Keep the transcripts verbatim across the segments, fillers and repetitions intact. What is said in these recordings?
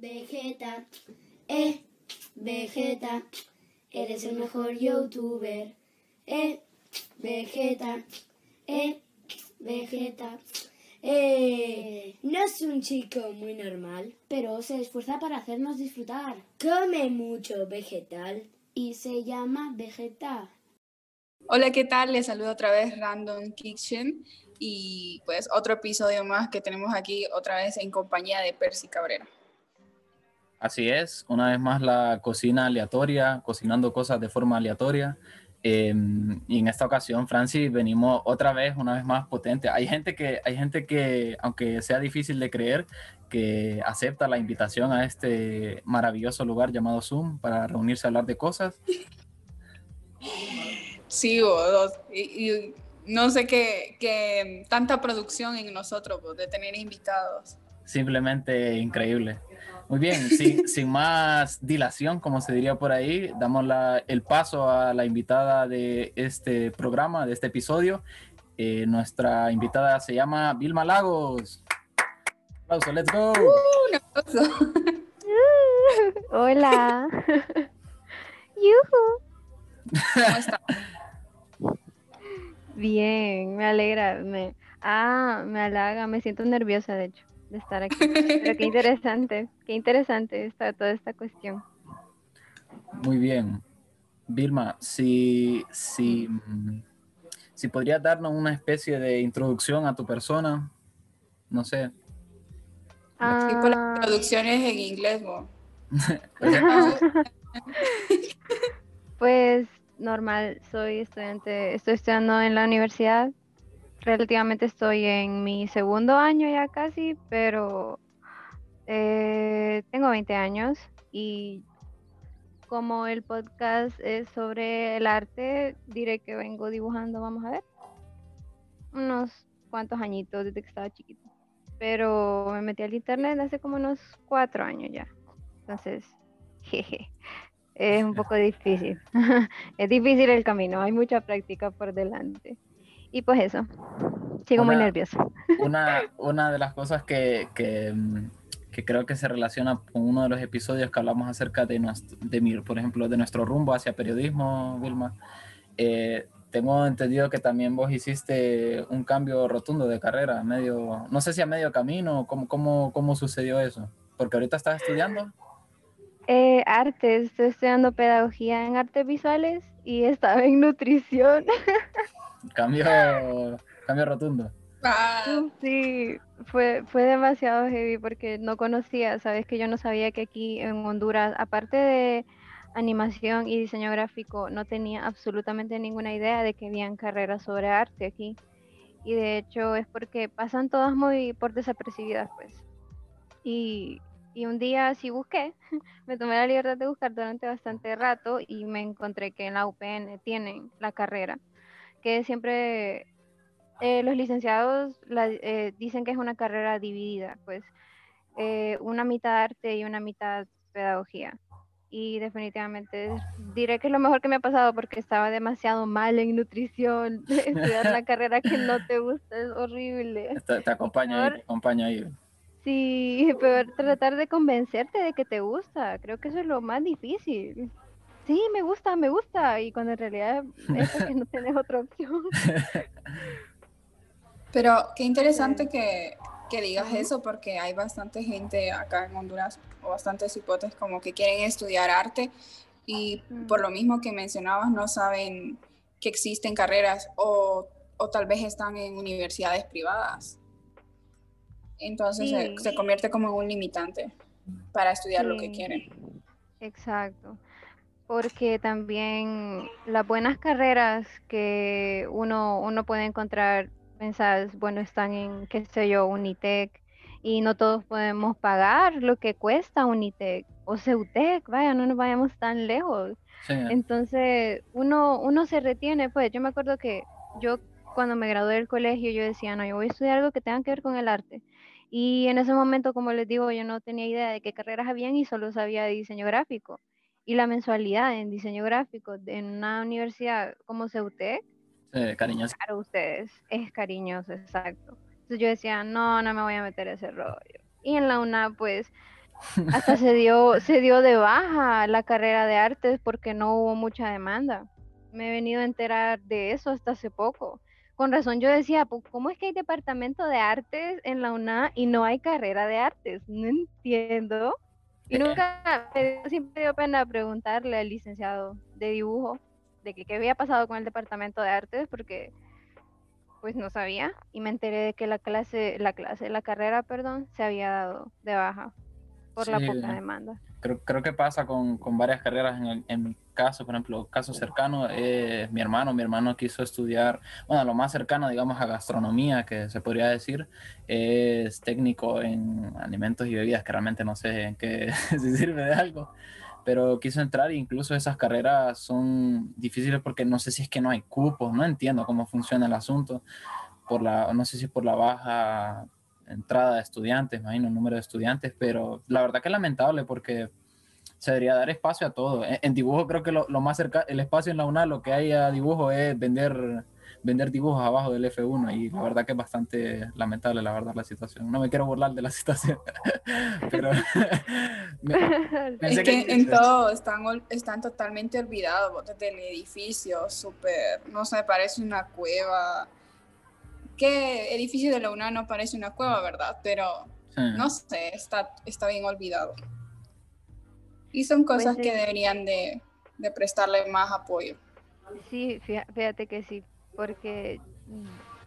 Vegeta, eh, Vegeta, eres el mejor youtuber. Eh, Vegeta, eh, Vegeta. Eh, no es un chico muy normal, pero se esfuerza para hacernos disfrutar. Come mucho vegetal y se llama Vegeta. Hola, ¿qué tal? Les saludo otra vez Random Kitchen y pues otro episodio más que tenemos aquí otra vez en compañía de Percy Cabrera. Así es, una vez más la cocina aleatoria, cocinando cosas de forma aleatoria. Eh, y en esta ocasión, Francis, venimos otra vez, una vez más potente. Hay gente que, hay gente que, aunque sea difícil de creer, que acepta la invitación a este maravilloso lugar llamado Zoom para reunirse a hablar de cosas. Sí, vos, y, y no sé qué, qué tanta producción en nosotros, vos, de tener invitados. Simplemente increíble. Muy bien, sin, sin más dilación, como se diría por ahí, damos la, el paso a la invitada de este programa, de este episodio. Eh, nuestra invitada se llama Vilma Lagos. Un aplauso, let's go. Uh, un aplauso. Uh, hola. Yuhu. ¿Cómo está? Bien, me alegra. Me, ah, me halaga, me siento nerviosa, de hecho, de estar aquí. Pero qué interesante, qué interesante está toda esta cuestión. Muy bien. Vilma, si, si, si podrías darnos una especie de introducción a tu persona, no sé. Ah. Sí, con las traducciones en inglés, ¿no? Pues normal, soy estudiante, estoy estudiando en la universidad. Relativamente estoy en mi segundo año ya casi, pero eh, tengo veinte años y como el podcast es sobre el arte, diré que vengo dibujando, vamos a ver, unos cuantos añitos desde que estaba chiquita. Pero me metí al internet hace como unos cuatro años ya, entonces jeje, es un poco difícil, es difícil el camino, hay mucha práctica por delante. Y pues eso, sigo una, muy nerviosa. Una, una de las cosas que, que, que creo que se relaciona con uno de los episodios que hablamos acerca de, nuestro, de mi, por ejemplo, de nuestro rumbo hacia periodismo, Vilma, eh, tengo entendido que también vos hiciste un cambio rotundo de carrera, medio, no sé si a medio camino, ¿cómo, cómo, cómo sucedió eso? Porque ahorita estás estudiando. Eh, artes, estoy estudiando pedagogía en artes visuales y estaba en nutrición. Cambio, cambio rotundo. Sí, fue, fue demasiado heavy porque no conocía, sabes que yo no sabía que aquí en Honduras, aparte de animación y diseño gráfico, no tenía absolutamente ninguna idea de que habían carreras sobre arte aquí. Y de hecho es porque pasan todas muy por desapercibidas, pues. Y, y un día sí busqué, me tomé la libertad de buscar durante bastante rato y me encontré que en la U P N tienen la carrera. Que siempre eh, los licenciados la, eh, dicen que es una carrera dividida, pues eh, una mitad arte y una mitad pedagogía. Y definitivamente diré que es lo mejor que me ha pasado porque estaba demasiado mal en nutrición. Estudiar la carrera que no te gusta es horrible. Te, te acompaña ahí, te acompaña ahí. Sí, pero tratar de convencerte de que te gusta, creo que eso es lo más difícil. Sí, me gusta, me gusta, y cuando en realidad es que no tienes otra opción. Pero qué interesante que, que digas eso, porque hay bastante gente acá en Honduras, o bastantes hipotes como que quieren estudiar arte, y por lo mismo que mencionabas, no saben que existen carreras, o, o tal vez están en universidades privadas. Entonces sí. se, se convierte como en un limitante para estudiar sí. lo que quieren. Exacto. Porque también las buenas carreras que uno, uno puede encontrar, pensás, bueno, están en, qué sé yo, Unitec, y no todos podemos pagar lo que cuesta Unitec, o Ceutec, vaya, no nos vayamos tan lejos. Sí. Entonces, uno, uno se retiene, pues, yo me acuerdo que yo cuando me gradué del colegio, yo decía, no, yo voy a estudiar algo que tenga que ver con el arte. Y en ese momento, como les digo, yo no tenía idea de qué carreras habían y solo sabía de diseño gráfico. Y la mensualidad en diseño gráfico en una universidad como Ceutec, eh, cariñoso. Para ustedes es cariñoso, exacto. Entonces yo decía, no, no me voy a meter a ese rollo. Y en la UNAH, pues, Hasta se dio, se dio de baja la carrera de artes porque no hubo mucha demanda. Me he venido a enterar de eso hasta hace poco. Con razón yo decía, pues, ¿cómo es que hay departamento de artes en la UNAH y no hay carrera de artes? No entiendo. Y nunca, siempre dio pena preguntarle al licenciado de dibujo de qué había pasado con el departamento de artes, porque pues no sabía, y me enteré de que la clase, la clase, la carrera, perdón, se había dado de baja por sí, la poca la, demanda. Creo, creo que pasa con, con varias carreras. En, el, en mi caso, por ejemplo, caso cercano, eh, mi hermano, mi hermano quiso estudiar, bueno, lo más cercano, digamos, a gastronomía, que se podría decir, es técnico en alimentos y bebidas, que realmente no sé en qué si sirve de algo, pero quiso entrar, e incluso esas carreras son difíciles porque no sé si es que no hay cupos, no entiendo cómo funciona el asunto, por la, no sé si por la baja entrada de estudiantes, imagino el número de estudiantes, pero la verdad que es lamentable porque se debería dar espacio a todo. En, en dibujo creo que lo, lo más cerca, el espacio en la UNAH, lo que hay a dibujo es vender, vender dibujos abajo del efe uno, y la verdad que es bastante lamentable, la verdad, la situación. No me quiero burlar de la situación, pero... me, me es que, que en todo están, están totalmente olvidados, desde el edificio, súper, no sé, parece una cueva. ¿Qué edificio de la UNAH no parece una cueva, verdad? Pero, sí, no sé, está, está bien olvidado. Y son cosas pues, que deberían de, de prestarle más apoyo. Sí, fíjate que sí, porque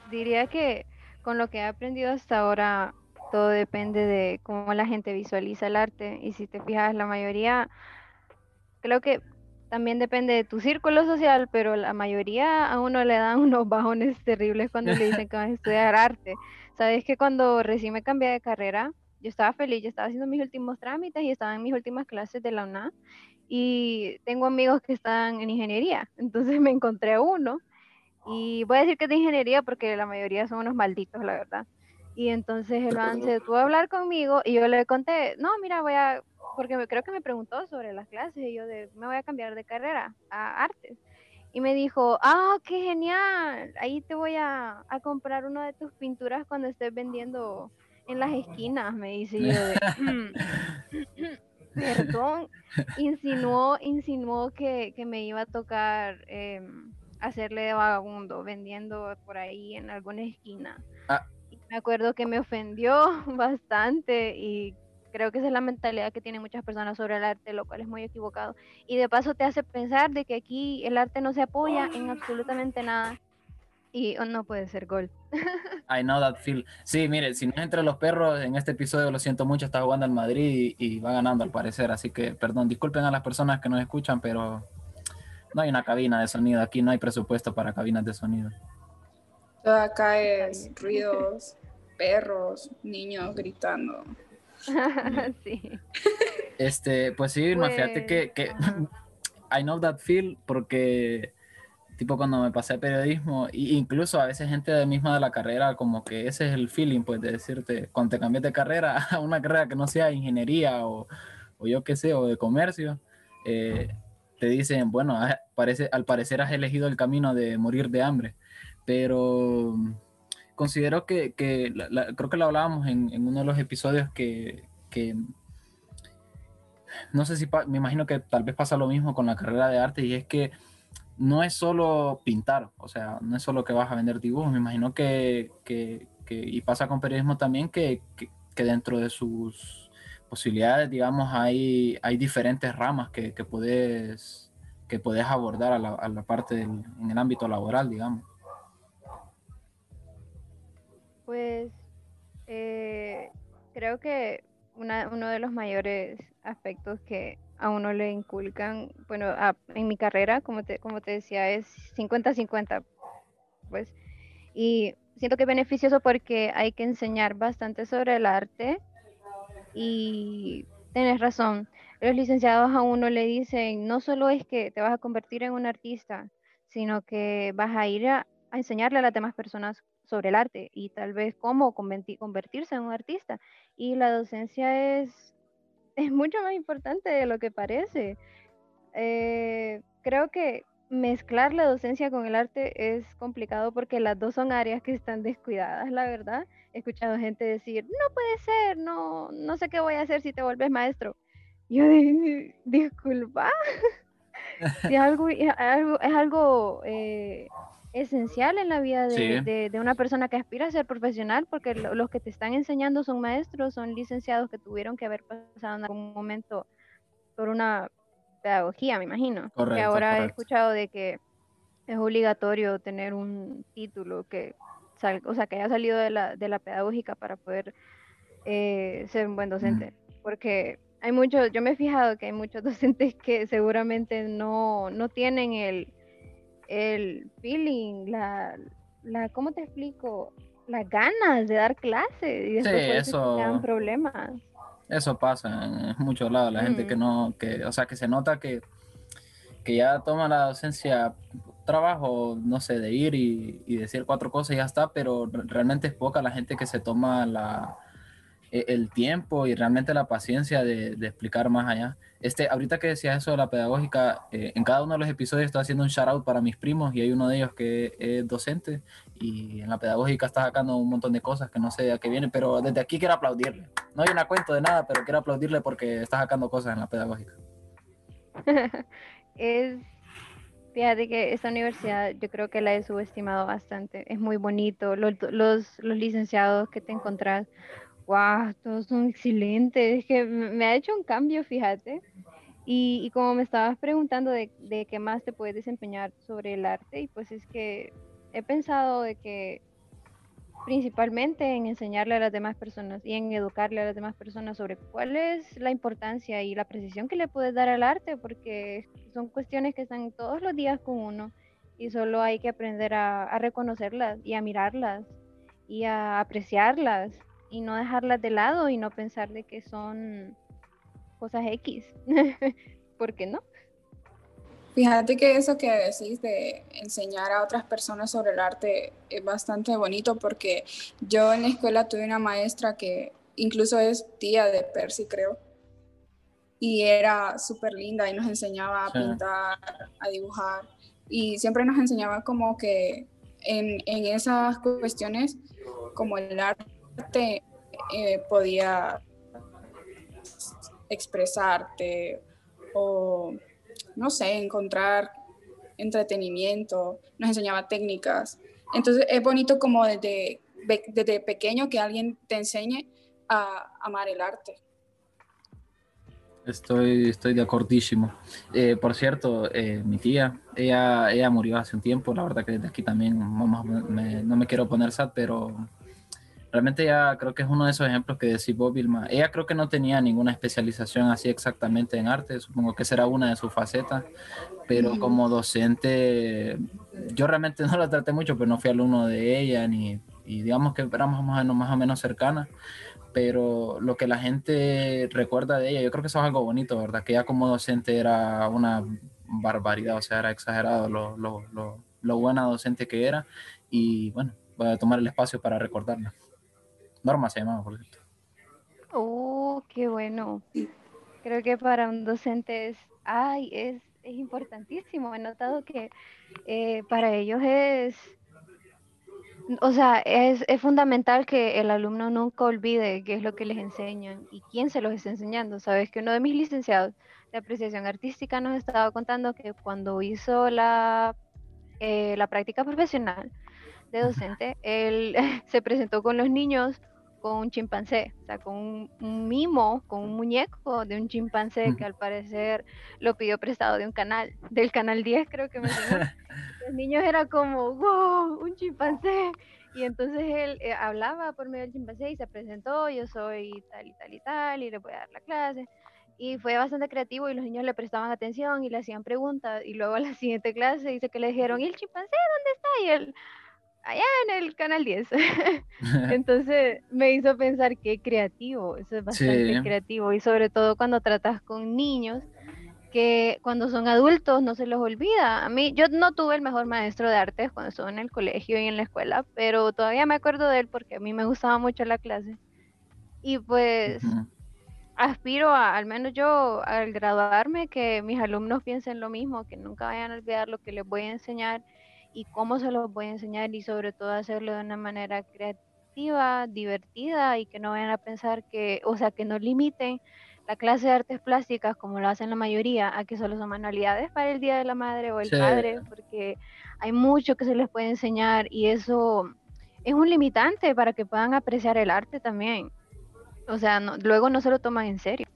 diría que con lo que he aprendido hasta ahora, todo depende de cómo la gente visualiza el arte. Y si te fijas, la mayoría, creo que también depende de tu círculo social, pero la mayoría a uno le dan unos bajones terribles cuando le dicen que vas a estudiar arte. Sabes que cuando recién me cambié de carrera, yo estaba feliz, yo estaba haciendo mis últimos trámites y estaba en mis últimas clases de la UNAH, y tengo amigos que están en ingeniería, entonces me encontré uno, y voy a decir que es de ingeniería porque la mayoría son unos malditos, la verdad. Y entonces el man se detuvo a hablar conmigo y yo le conté, no, mira, voy a, porque me, creo que me preguntó sobre las clases, y yo de, me voy a cambiar de carrera a artes. Y me dijo, ah, oh, qué genial, ahí te voy a, a comprar una de tus pinturas cuando estés vendiendo en las esquinas, me dice. Yo de, mm, perdón, insinuó, insinuó que, que me iba a tocar... Eh, hacerle de vagabundo, vendiendo por ahí en alguna esquina. Ah. Me acuerdo que me ofendió bastante, y creo que esa es la mentalidad que tienen muchas personas sobre el arte, lo cual es muy equivocado. Y de paso te hace pensar de que aquí el arte no se apoya en absolutamente nada. Y oh, no puede ser gol. I know that feel. Sí, mire, si no es entre los perros, en este episodio lo siento mucho, está jugando al Madrid y, y va ganando al parecer. Así que, perdón, disculpen a las personas que nos escuchan, pero... no hay una cabina de sonido, aquí no hay presupuesto para cabinas de sonido. Todo acá es ruidos, perros, niños gritando. Sí. Este, pues sí, pues... fíjate que, que I know that feel, porque tipo cuando me pasé a periodismo, e incluso a veces gente de misma de la carrera, como que ese es el feeling, pues, de decirte, cuando te cambias de carrera a una carrera que no sea ingeniería o, o yo qué sé, o de comercio, eh, te dicen, bueno, parece, al parecer has elegido el camino de morir de hambre. Pero considero que, que la, la, creo que lo hablábamos en, en uno de los episodios que, que no sé si, pa, me imagino que tal vez pasa lo mismo con la carrera de arte, y es que no es solo pintar, o sea, no es solo que vas a vender dibujos, me imagino que, que, que y pasa con periodismo también, que, que, que dentro de sus posibilidades, digamos, hay, hay diferentes ramas que, que puedes que puedes abordar a la, a la parte del, en el ámbito laboral, digamos. Pues eh, creo que una, uno de los mayores aspectos que a uno le inculcan, bueno, a, en mi carrera, como te, como te decía, es cincuenta cincuenta, pues, y siento que es beneficioso porque hay que enseñar bastante sobre el arte. Y tenés razón, los licenciados a uno le dicen, no solo es que te vas a convertir en un artista, sino que vas a ir a, a enseñarle a las demás personas sobre el arte y tal vez cómo convertir, convertirse en un artista. Y la docencia es, es mucho más importante de lo que parece. Eh, creo que mezclar la docencia con el arte es complicado porque las dos son áreas que están descuidadas, la verdad. he escuchado gente decir, no puede ser, no, no sé qué voy a hacer si te vuelves maestro. Yo dije, disculpa, si es algo, es algo, es algo eh, esencial en la vida de, sí. de, de una persona que aspira a ser profesional, porque lo, los que te están enseñando son maestros, son licenciados que tuvieron que haber pasado en algún momento por una pedagogía, me imagino. Correcto, que ahora correcto. He escuchado de que es obligatorio tener un título que, sal, o sea, que haya salido de la, de la pedagógica para poder eh, ser un buen docente, mm. porque hay muchos, yo me he fijado que hay muchos docentes que seguramente no, no tienen el, el feeling, la, la, ¿cómo te explico? Las ganas de dar clases y después sí, eso... dan problemas. Eso pasa en muchos lados, la mm. gente que no, que, o sea, que se nota que, que ya toma la docencia trabajo, no sé, de ir y, y decir cuatro cosas y ya está, pero realmente es poca la gente que se toma la, el tiempo y realmente la paciencia de, de explicar más allá. Este, ahorita que decías eso de la pedagógica, eh, en cada uno de los episodios estoy haciendo un shout out para mis primos y hay uno de ellos que es docente y en la pedagógica está sacando un montón de cosas que no sé a qué viene, pero desde aquí quiero aplaudirle. No hay una cuenta de nada, pero quiero aplaudirle porque está sacando cosas en la pedagógica. Es, fíjate que esta universidad yo creo que la he subestimado bastante. Es muy bonito, los, los, los licenciados que te encontrás, wow, todos son excelentes. Es que me ha hecho un cambio, fíjate. Y, y como me estabas preguntando de, de qué más te puedes desempeñar sobre el arte, y pues es que he pensado de que principalmente en enseñarle a las demás personas y en educarle a las demás personas sobre cuál es la importancia y la precisión que le puedes dar al arte, porque son cuestiones que están todos los días con uno y solo hay que aprender a, a reconocerlas y a mirarlas y a apreciarlas y no dejarlas de lado y no pensar de que son cosas X. ¿Por qué no? Fíjate que eso que decís de enseñar a otras personas sobre el arte es bastante bonito, porque yo en la escuela tuve una maestra que incluso es tía de Percy, creo, y era súper linda y nos enseñaba a sí. pintar, a dibujar, y siempre nos enseñaba como que en, en esas cuestiones como el arte eh, podía expresarte o... no sé, encontrar entretenimiento, nos enseñaba técnicas. Entonces es bonito como desde, desde pequeño que alguien te enseñe a amar el arte. Estoy, estoy de acordísimo. Eh, por cierto, eh, mi tía, ella, ella murió hace un tiempo, la verdad que desde aquí también vamos, me, no me quiero poner sad, pero... realmente ya creo que es uno de esos ejemplos que decís vos, Vilma. Ella creo que no tenía ninguna especialización así exactamente en arte, supongo que será una de sus facetas, pero como docente, yo realmente no la traté mucho, pero no fui alumno de ella, ni, y digamos que éramos más o menos cercanas, pero lo que la gente recuerda de ella, yo creo que eso es algo bonito, ¿verdad? Que ella como docente era una barbaridad, o sea, era exagerado lo, lo, lo, lo buena docente que era, y bueno, voy a tomar el espacio para recordarla. Norma se llamaba, por cierto. Oh, qué bueno. Creo que para un docente es, ay, es, es importantísimo. He notado que eh, para ellos es, o sea, es, es fundamental que el alumno nunca olvide qué es lo que les enseñan y quién se los está enseñando. Sabes que uno de mis licenciados de apreciación artística nos estaba contando que cuando hizo la, eh, la práctica profesional de docente, él se presentó con los niños con un chimpancé, o sea, con un, un mimo, con un muñeco de un chimpancé que al parecer lo pidió prestado de un canal, del canal diez creo que mencionó. Los niños era como, wow, un chimpancé, y entonces él eh, hablaba por medio del chimpancé y se presentó, yo soy tal y tal y tal, y le voy a dar la clase, y fue bastante creativo y los niños le prestaban atención y le hacían preguntas, y luego a la siguiente clase dice que le dijeron, ¿y el chimpancé dónde está? Y él... allá en el canal diez. Entonces me hizo pensar que creativo, eso es bastante sí. creativo, y sobre todo cuando tratas con niños que cuando son adultos no se los olvida. A mí, yo no tuve el mejor maestro de artes cuando estuve en el colegio y en la escuela, pero todavía me acuerdo de él porque a mí me gustaba mucho la clase, y pues uh-huh. aspiro a, al menos yo al graduarme, que mis alumnos piensen lo mismo, que nunca vayan a olvidar lo que les voy a enseñar y cómo se los voy a enseñar, y sobre todo hacerlo de una manera crea- activa, divertida y que no vayan a pensar que, o sea, que no limiten la clase de artes plásticas como lo hacen la mayoría a que solo son manualidades para el Día de la Madre o el sí. Padre, porque hay mucho que se les puede enseñar y eso es un limitante para que puedan apreciar el arte también. O sea, no, luego no se lo toman en serio.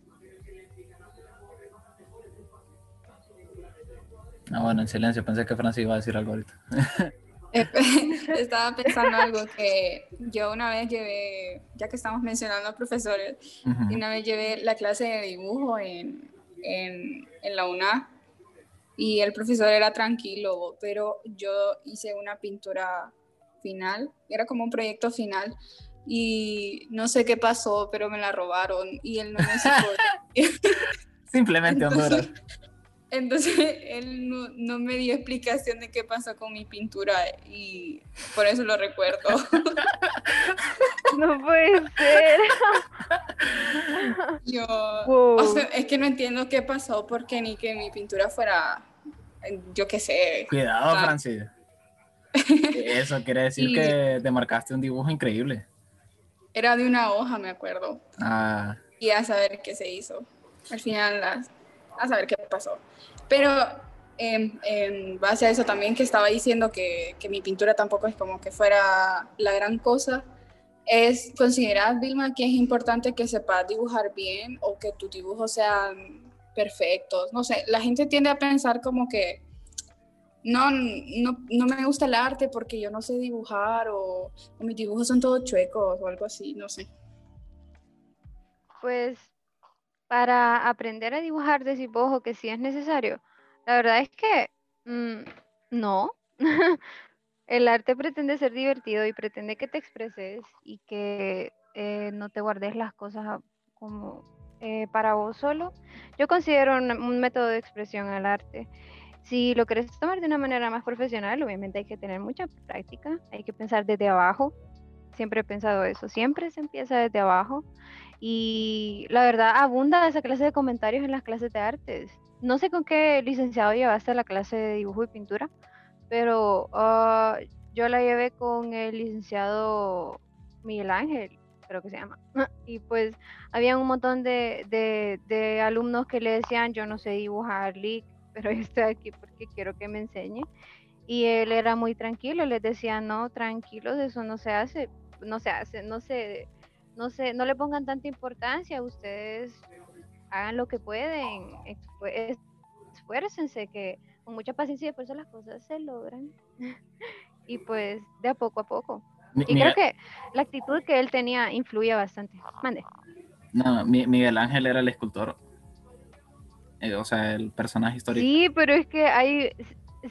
Ah, bueno, en silencio, pensé que Francis iba a decir algo ahorita. Estaba pensando algo que yo una vez llevé, ya que estamos mencionando a profesores, uh-huh. una vez llevé la clase de dibujo en, en, en la UNAH y el profesor era tranquilo, pero yo hice una pintura final, era como un proyecto final y no sé qué pasó, pero me la robaron y él no me supo. Simplemente Honduras. Entonces él no, no me dio explicación de qué pasó con mi pintura y por eso lo recuerdo. No puede ser. Yo, wow. o sea, es que no entiendo qué pasó porque ni que mi pintura fuera, yo qué sé. Cuidado, ¿sabes? Francis. Eso quiere decir y, que te marcaste un dibujo increíble. Era de una hoja, me acuerdo. Ah. Y a saber qué se hizo. Al final las... a saber qué pasó, pero en eh, eh, base a eso también que estaba diciendo que, que mi pintura tampoco es como que fuera la gran cosa, es considerar, Vilma, que es importante que sepas dibujar bien o que tus dibujos sean perfectos, no sé, la gente tiende a pensar como que no, no, no me gusta el arte porque yo no sé dibujar o, o mis dibujos son todos chuecos o algo así, no sé. Pues para aprender a dibujar, decir, ojo, que sí es necesario. La verdad es que mmm, no. El arte pretende ser divertido y pretende que te expreses y que eh, no te guardes las cosas como eh, para vos solo. Yo considero un, un método de expresión al arte. Si lo querés tomar de una manera más profesional, obviamente hay que tener mucha práctica, hay que pensar desde abajo. Siempre he pensado eso, siempre se empieza desde abajo. Y la verdad abunda esa clase de comentarios en las clases de artes. No sé con qué licenciado llevaste la clase de dibujo y pintura, pero uh, yo la llevé con el licenciado Miguel Ángel, creo que se llama. Y pues había un montón de, de, de alumnos que le decían, yo no sé dibujar, Lick, pero yo estoy aquí porque quiero que me enseñe. Y él era muy tranquilo, les decía, no, tranquilos, eso no se hace, no se hace, no se... No sé, no le pongan tanta importancia, ustedes hagan lo que pueden, esfuércense, que con mucha paciencia y esfuerzo las cosas se logran. Y pues de a poco a poco. Mi, y Miguel, creo que la actitud que él tenía influía bastante. Mande. No, Miguel Ángel era el escultor, o sea, el personaje histórico. Sí, pero es que hay...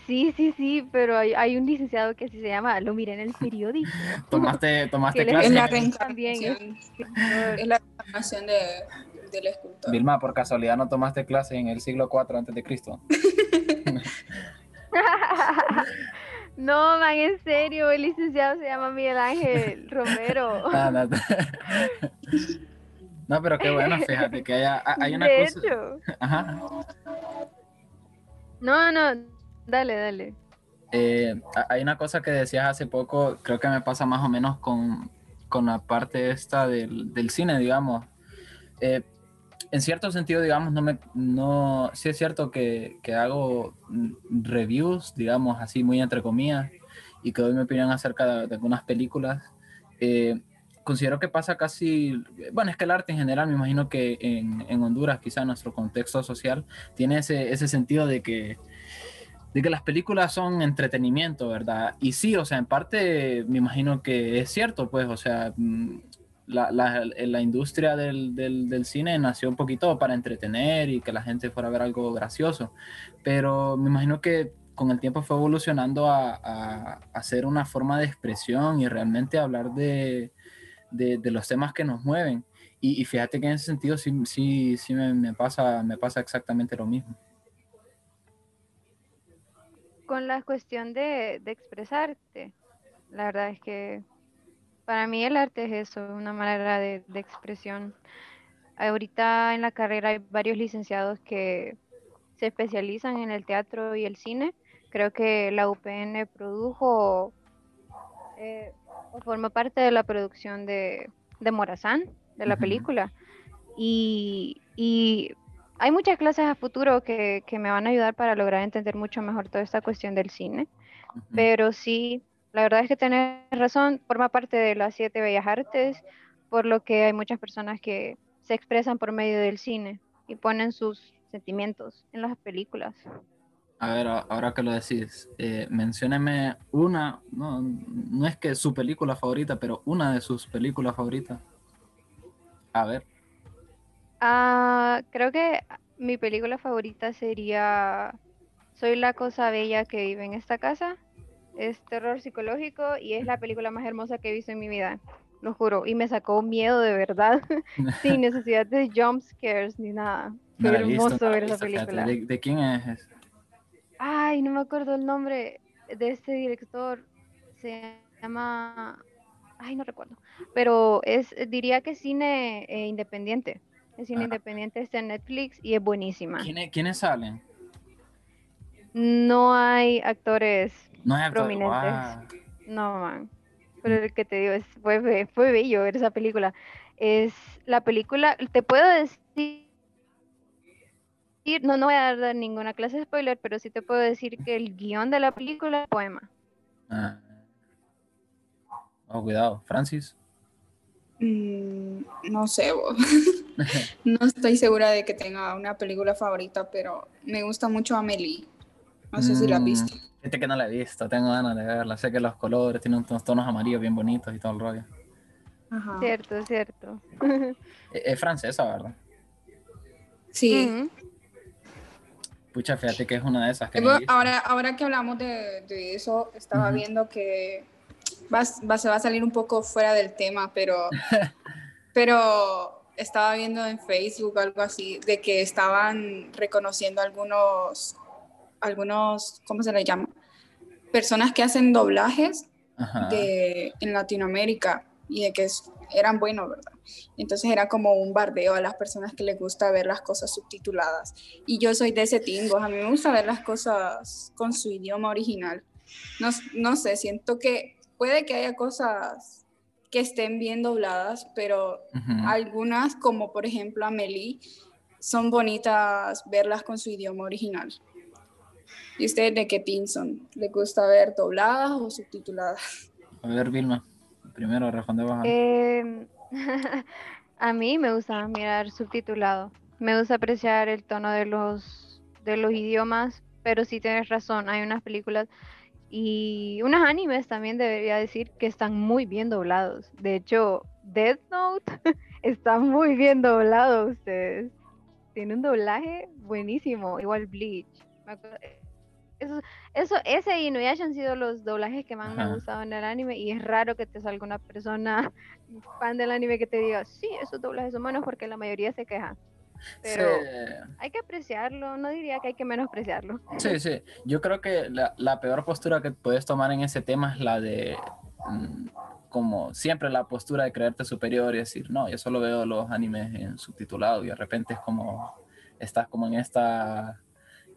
Sí, sí, sí, pero hay, hay un licenciado que así se llama, lo miré en el periódico. Tomaste, tomaste clase. Es la reencarnación, es la reencarnación de, del escultor. Vilma, por casualidad no tomaste clase en el siglo cuatro antes de Cristo. No, man, en serio, el licenciado se llama Miguel Ángel Romero. No, no, no. No, pero qué bueno, fíjate que hay, hay una de cosa. Hecho. Ajá. No, no. Dale, dale. Eh, hay una cosa que decías hace poco, creo que me pasa más o menos con, con la parte esta del, del cine, digamos. Eh, en cierto sentido, digamos, no me, no, sí es cierto que, que hago reviews, digamos, así muy entre comillas, y que doy mi opinión acerca de, de algunas películas. Eh, considero que pasa casi, bueno, es que el arte en general, me imagino que en, en Honduras, quizá en nuestro contexto social, tiene ese, ese sentido de que de que las películas son entretenimiento, ¿verdad? Y sí, o sea, en parte me imagino que es cierto, pues, o sea, la, la, la industria del, del, del cine nació un poquito para entretener y que la gente fuera a ver algo gracioso, pero me imagino que con el tiempo fue evolucionando a, a, a ser una forma de expresión y realmente hablar de, de, de los temas que nos mueven. Y, y fíjate que en ese sentido sí, sí, sí me, me, pasa, me pasa exactamente lo mismo. Con la cuestión de, de expresarte, la verdad es que para mí el arte es eso, una manera de, de expresión. Ahorita en la carrera hay varios licenciados que se especializan en el teatro y el cine. Creo que la U P N produjo eh, forma parte de la producción de, de Morazán, de la uh-huh. película. Y, y hay muchas clases a futuro que, que me van a ayudar para lograr entender mucho mejor toda esta cuestión del cine. Uh-huh. Pero sí, la verdad es que tenés razón, forma parte de las siete bellas artes, por lo que hay muchas personas que se expresan por medio del cine y ponen sus sentimientos en las películas. A ver, ahora que lo decís, eh, mencióneme una, no, no es que su película favorita, pero una de sus películas favoritas. A ver. Ah, creo que mi película favorita sería Soy la cosa bella que vive en esta casa. Es terror psicológico y es la película más hermosa que he visto en mi vida, lo juro. Y me sacó miedo de verdad, sin necesidad de jump scares ni nada. Fue no hermoso visto, ver no esa película. ¿De, de quién es esa? Ay, no me acuerdo el nombre de este director. Se llama... Ay, no recuerdo. Pero es, diría que cine eh, independiente. Es cine ah. independiente, está en Netflix y es buenísima. ¿Quiénes, ¿quiénes salen? No hay actores no hay actor... prominentes. Wow. No, man. Pero el que te digo, es, fue, fue bello ver esa película. Es la película, te puedo decir... No, no voy a dar ninguna clase de spoiler, pero sí te puedo decir que el guión de la película es poema. Ah. Oh, cuidado. ¿Francis? Mm, no sé, vos. No estoy segura de que tenga una película favorita, pero me gusta mucho Amélie. No sé mm, si la has visto. Fíjate que no la he visto, tengo ganas de verla. Sé que los colores tienen unos tonos amarillos bien bonitos y todo el rollo. Ajá. Cierto, cierto. Es francesa, ¿verdad? Sí. Mm-hmm. Pucha, fíjate que es una de esas que ahora, ahora que hablamos de, de eso, estaba uh-huh. viendo que va, va, se va a salir un poco fuera del tema, pero, pero estaba viendo en Facebook algo así, de que estaban reconociendo algunos, algunos ¿cómo se les llama? Personas que hacen doblajes uh-huh. de, en Latinoamérica y de que es, eran buenos, ¿verdad? Entonces era como un bardeo a las personas que les gusta ver las cosas subtituladas. Y yo soy de ese tingo, a mí me gusta ver las cosas con su idioma original. No, no sé, siento que puede que haya cosas que estén bien dobladas, pero uh-huh. algunas, como por ejemplo Amélie, son bonitas verlas con su idioma original. ¿Y ustedes de qué piensan? ¿Les gusta ver dobladas o subtituladas? A ver, Vilma, primero respondemos a... Eh... A mí me gusta mirar subtitulado. Me gusta apreciar el tono de los de los idiomas, pero sí tienes razón, hay unas películas y unos animes también debería decir que están muy bien doblados. De hecho, Death Note está muy bien doblado, ustedes. Tiene un doblaje buenísimo, igual Bleach. Eso, eso, ese y Inuyasha han sido los doblajes que más Ajá. me han gustado en el anime. Y es raro que te salga una persona fan del anime que te diga sí, esos doblajes son buenos, porque la mayoría se queja. Pero sí, hay que apreciarlo, no diría que hay que menospreciarlo. Sí, sí, yo creo que la, la peor postura que puedes tomar en ese tema es la de como siempre la postura de creerte superior y decir, no, yo solo veo los animes en subtitulado. Y de repente es como estás como en esta...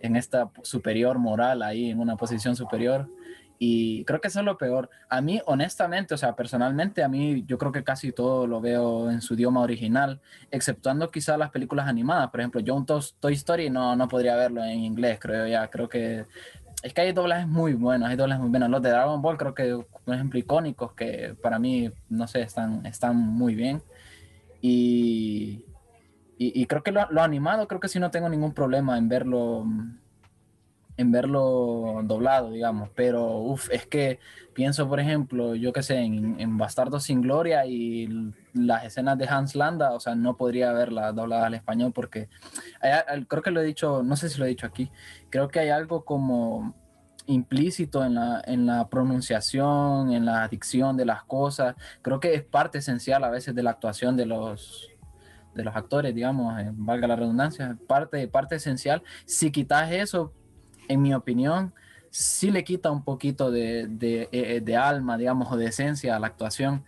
en esta superior moral ahí, en una posición superior, y creo que eso es lo peor. A mí, honestamente, o sea, personalmente, a mí, yo creo que casi todo lo veo en su idioma original, exceptuando quizás las películas animadas. Por ejemplo, yo un to- Toy Story no, no podría verlo en inglés, creo ya, creo que... Es que hay doblajes muy buenos, hay doblajes muy buenos. Los de Dragon Ball creo que, por ejemplo, icónicos, que para mí, no sé, están, están muy bien, y... Y, y creo que lo, lo animado, creo que sí no tengo ningún problema en verlo, en verlo doblado, digamos. Pero, uff, es que pienso, por ejemplo, yo qué sé, en, en Bastardos sin Gloria y l- las escenas de Hans Landa, o sea, no podría verla doblada al español porque... Hay, hay, creo que lo he dicho, no sé si lo he dicho aquí, creo que hay algo como implícito en la, en la pronunciación, en la dicción de las cosas. Creo que es parte esencial a veces de la actuación de los... de los actores, digamos, valga la redundancia, parte, parte esencial. Si quitas eso, en mi opinión, sí le quita un poquito de, de, de alma, digamos, o de esencia a la actuación.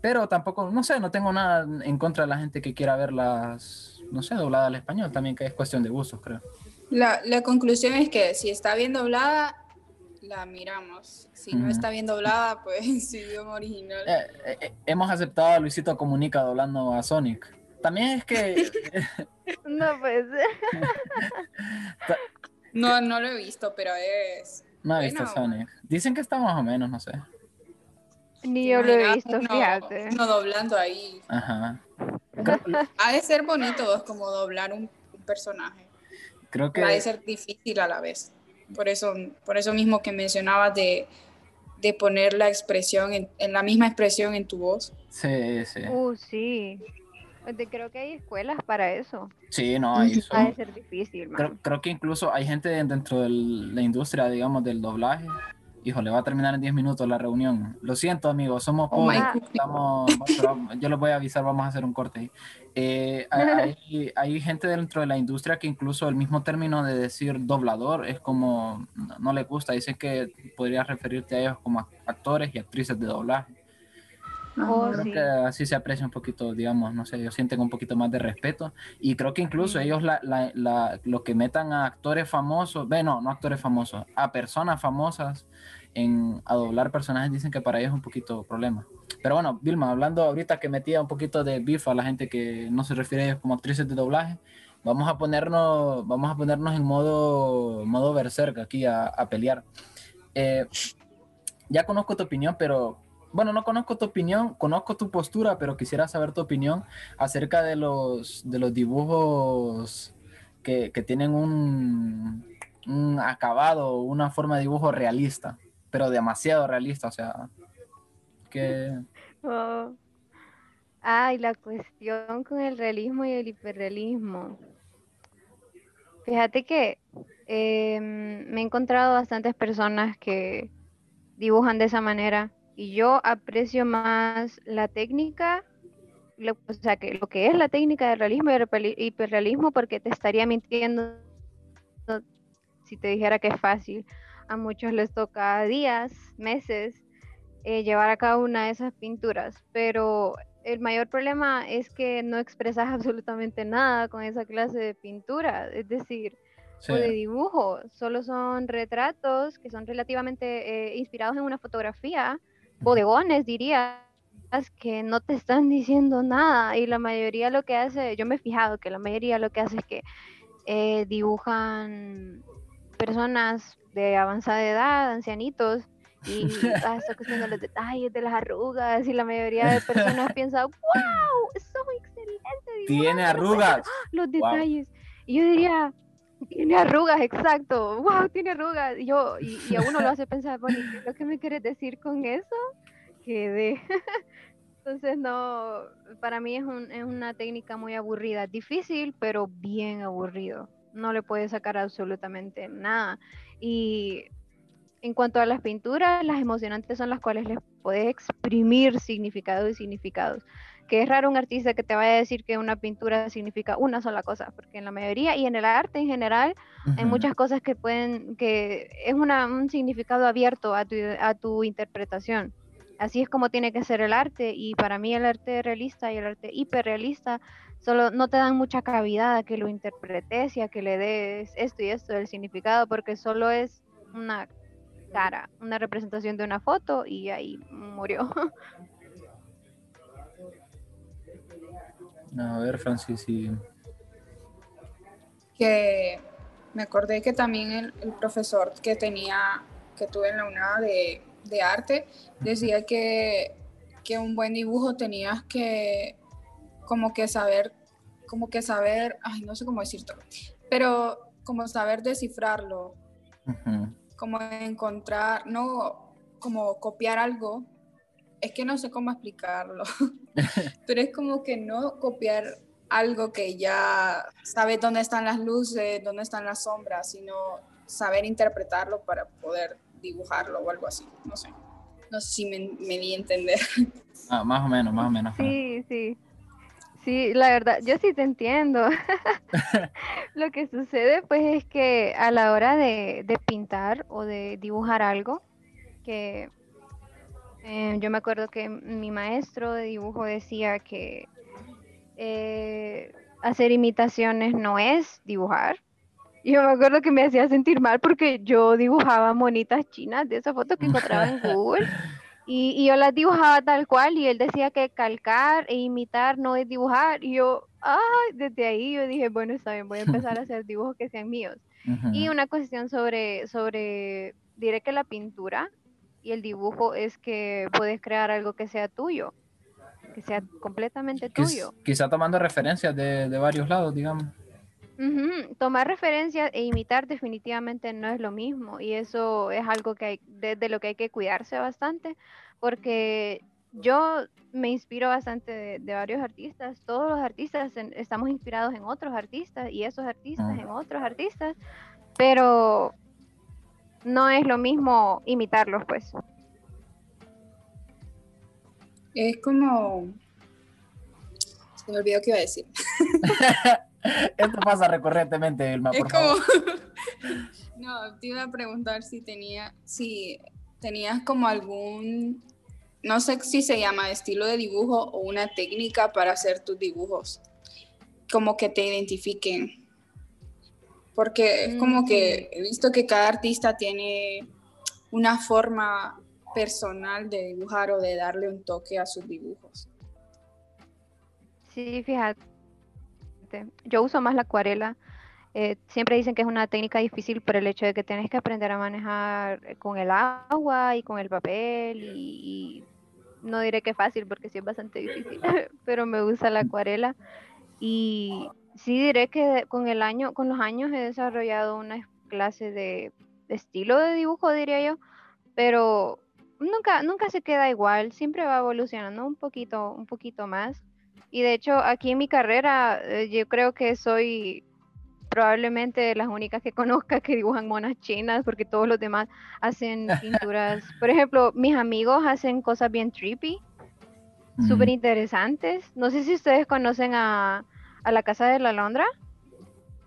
Pero tampoco, no sé, no tengo nada en contra de la gente que quiera verlas, no sé, doblada al español, también que es cuestión de gustos, creo. La, la conclusión es que si está bien doblada, la miramos. Si no está bien doblada, pues en su idioma original. Eh, eh, hemos aceptado a Luisito Comunica doblando a Sonic. También es que... no, pues... no, no lo he visto, pero es... No he visto bueno. Sonic. Dicen que está más o menos, no sé. Ni yo lo he visto, no, fíjate. No doblando ahí. Ajá. Ha de ser bonito como doblar un, un personaje. Creo que... Ha de ser difícil a la vez. Por eso, por eso mismo que mencionabas de, de poner la expresión, en, en la misma expresión en tu voz. Sí, sí. Uh, sí. Creo que hay escuelas para eso. Sí, no, hay. Ha de ser difícil, man. Creo, creo que incluso hay gente dentro de la industria, digamos, del doblaje. Híjole, va a terminar en diez minutos la reunión. Lo siento, amigos, somos pobres. Oh, estamos, yo les voy a avisar, vamos a hacer un corte. Eh, hay, hay gente dentro de la industria que incluso el mismo término de decir doblador es como, no, no le gusta. Dicen que podrías referirte a ellos como actores y actrices de doblaje. Oh, creo sí. que así se aprecia un poquito, digamos, no sé, ellos sienten un poquito más de respeto. Y creo que incluso sí. ellos, la, la, la, lo que metan a actores famosos, bueno, no actores famosos, a personas famosas en, a doblar personajes, dicen que para ellos es un poquito problema. Pero bueno, Vilma, hablando ahorita que metía un poquito de beef a la gente que no se refiere a ellos como actrices de doblaje, vamos a ponernos, vamos a ponernos en modo, modo berserk aquí a, a pelear. Eh, ya conozco tu opinión, pero... Bueno, no conozco tu opinión, conozco tu postura, pero quisiera saber tu opinión acerca de los, de los dibujos que, que tienen un, un acabado, una forma de dibujo realista, pero demasiado realista, o sea, que... Oh. Ay, la cuestión con el realismo y el hiperrealismo. Fíjate que eh, me he encontrado bastantes personas que dibujan de esa manera. Y yo aprecio más la técnica, lo, o sea, que lo que es la técnica del realismo y hiperrealismo, porque te estaría mintiendo si te dijera que es fácil. A muchos les toca días, meses, eh, llevar a cabo una de esas pinturas. Pero el mayor problema es que no expresas absolutamente nada con esa clase de pintura, es decir... Sí. O de dibujo, solo son retratos que son relativamente eh, inspirados en una fotografía, bodegones dirías, que no te están diciendo nada, y la mayoría lo que hace, yo me he fijado que la mayoría lo que hace es que eh, dibujan personas de avanzada edad, ancianitos, y ah, está cuestión de los detalles, de las arrugas, y la mayoría de personas piensa, wow, soy excelente dibujante. Tiene arrugas. Los detalles. Wow. Y yo diría... Tiene arrugas, exacto. Wow, tiene arrugas. Y yo, y, y a uno lo hace pensar, bueno, ¿qué es lo que me quieres decir con eso? Que de... Entonces, no, para mí es, un, es una técnica muy aburrida. Difícil, pero bien aburrido. No le puedes sacar absolutamente nada. Y en cuanto a las pinturas, las emocionantes son las cuales les puedes exprimir significados y significados. Que es raro un artista que te vaya a decir que una pintura significa una sola cosa, porque en la mayoría, y en el arte en general, uh-huh. hay muchas cosas que pueden, que es una, un significado abierto a tu, a tu interpretación. Así es como tiene que ser el arte, y para mí el arte realista y el arte hiperrealista solo no te dan mucha cavidad a que lo interpretes y a que le des esto y esto del significado, porque solo es una cara, una representación de una foto, y ahí murió. A ver, Francis, sí. Que me acordé que también el, el profesor que tenía, que tuve en la UNAH de, de arte, decía que, que un buen dibujo tenías que como que saber, como que saber, ay, no sé cómo decirlo, pero como saber descifrarlo, uh-huh. como encontrar, no, como copiar algo. Es que no sé cómo explicarlo, pero es como que no copiar algo que ya sabes dónde están las luces, dónde están las sombras, sino saber interpretarlo para poder dibujarlo o algo así, no sé. No sé si me, me di a entender. Ah, más o menos, más o menos. Sí, sí. Sí, la verdad, yo sí te entiendo. Lo que sucede pues es que a la hora de, de pintar o de dibujar algo que... Eh, yo me acuerdo que mi maestro de dibujo decía que eh, hacer imitaciones no es dibujar, Yo me acuerdo que me hacía sentir mal porque yo dibujaba monitas chinas de esas fotos que encontraba en Google. Y, y yo las dibujaba tal cual y él decía que calcar e imitar no es dibujar. Y yo, ah, desde ahí yo dije, bueno, está bien, voy a empezar a hacer dibujos que sean míos. Uh-huh. Y una cuestión sobre, sobre, diré que la pintura y el dibujo es que puedes crear algo que sea tuyo, que sea completamente tuyo. Quizá tomando referencias de, de varios lados, digamos. Uh-huh. Tomar referencias e imitar definitivamente no es lo mismo, y eso es algo que hay, de, de lo que hay que cuidarse bastante, porque yo me inspiro bastante de, de varios artistas. Todos los artistas en, estamos inspirados en otros artistas, y esos artistas en otros artistas, pero no es lo mismo imitarlos, pues. Es como... se me olvidó que iba a decir. Esto pasa recurrentemente, Vilma, por favor. No, te iba a preguntar si tenía, si tenías como algún, no sé si se llama estilo de dibujo o una técnica para hacer tus dibujos, como que te identifiquen, porque es como que he visto que cada artista tiene una forma personal de dibujar o de darle un toque a sus dibujos. Sí, fíjate. Yo uso más la acuarela. Eh, siempre dicen que es una técnica difícil por el hecho de que tienes que aprender a manejar con el agua y con el papel, y, y no diré que es fácil porque sí es bastante difícil, pero me gusta la acuarela. Y sí diré que con el año, con los años he desarrollado una clase de estilo de dibujo, diría yo, pero nunca, nunca se queda igual, siempre va evolucionando un poquito, un poquito más. Y de hecho, aquí en mi carrera, eh, yo creo que soy probablemente de las únicas que conozca que dibujan monas chinas, porque todos los demás hacen pinturas. Por ejemplo, mis amigos hacen cosas bien trippy, mm-hmm. súper interesantes. No sé si ustedes conocen a, a la Casa de la Alondra.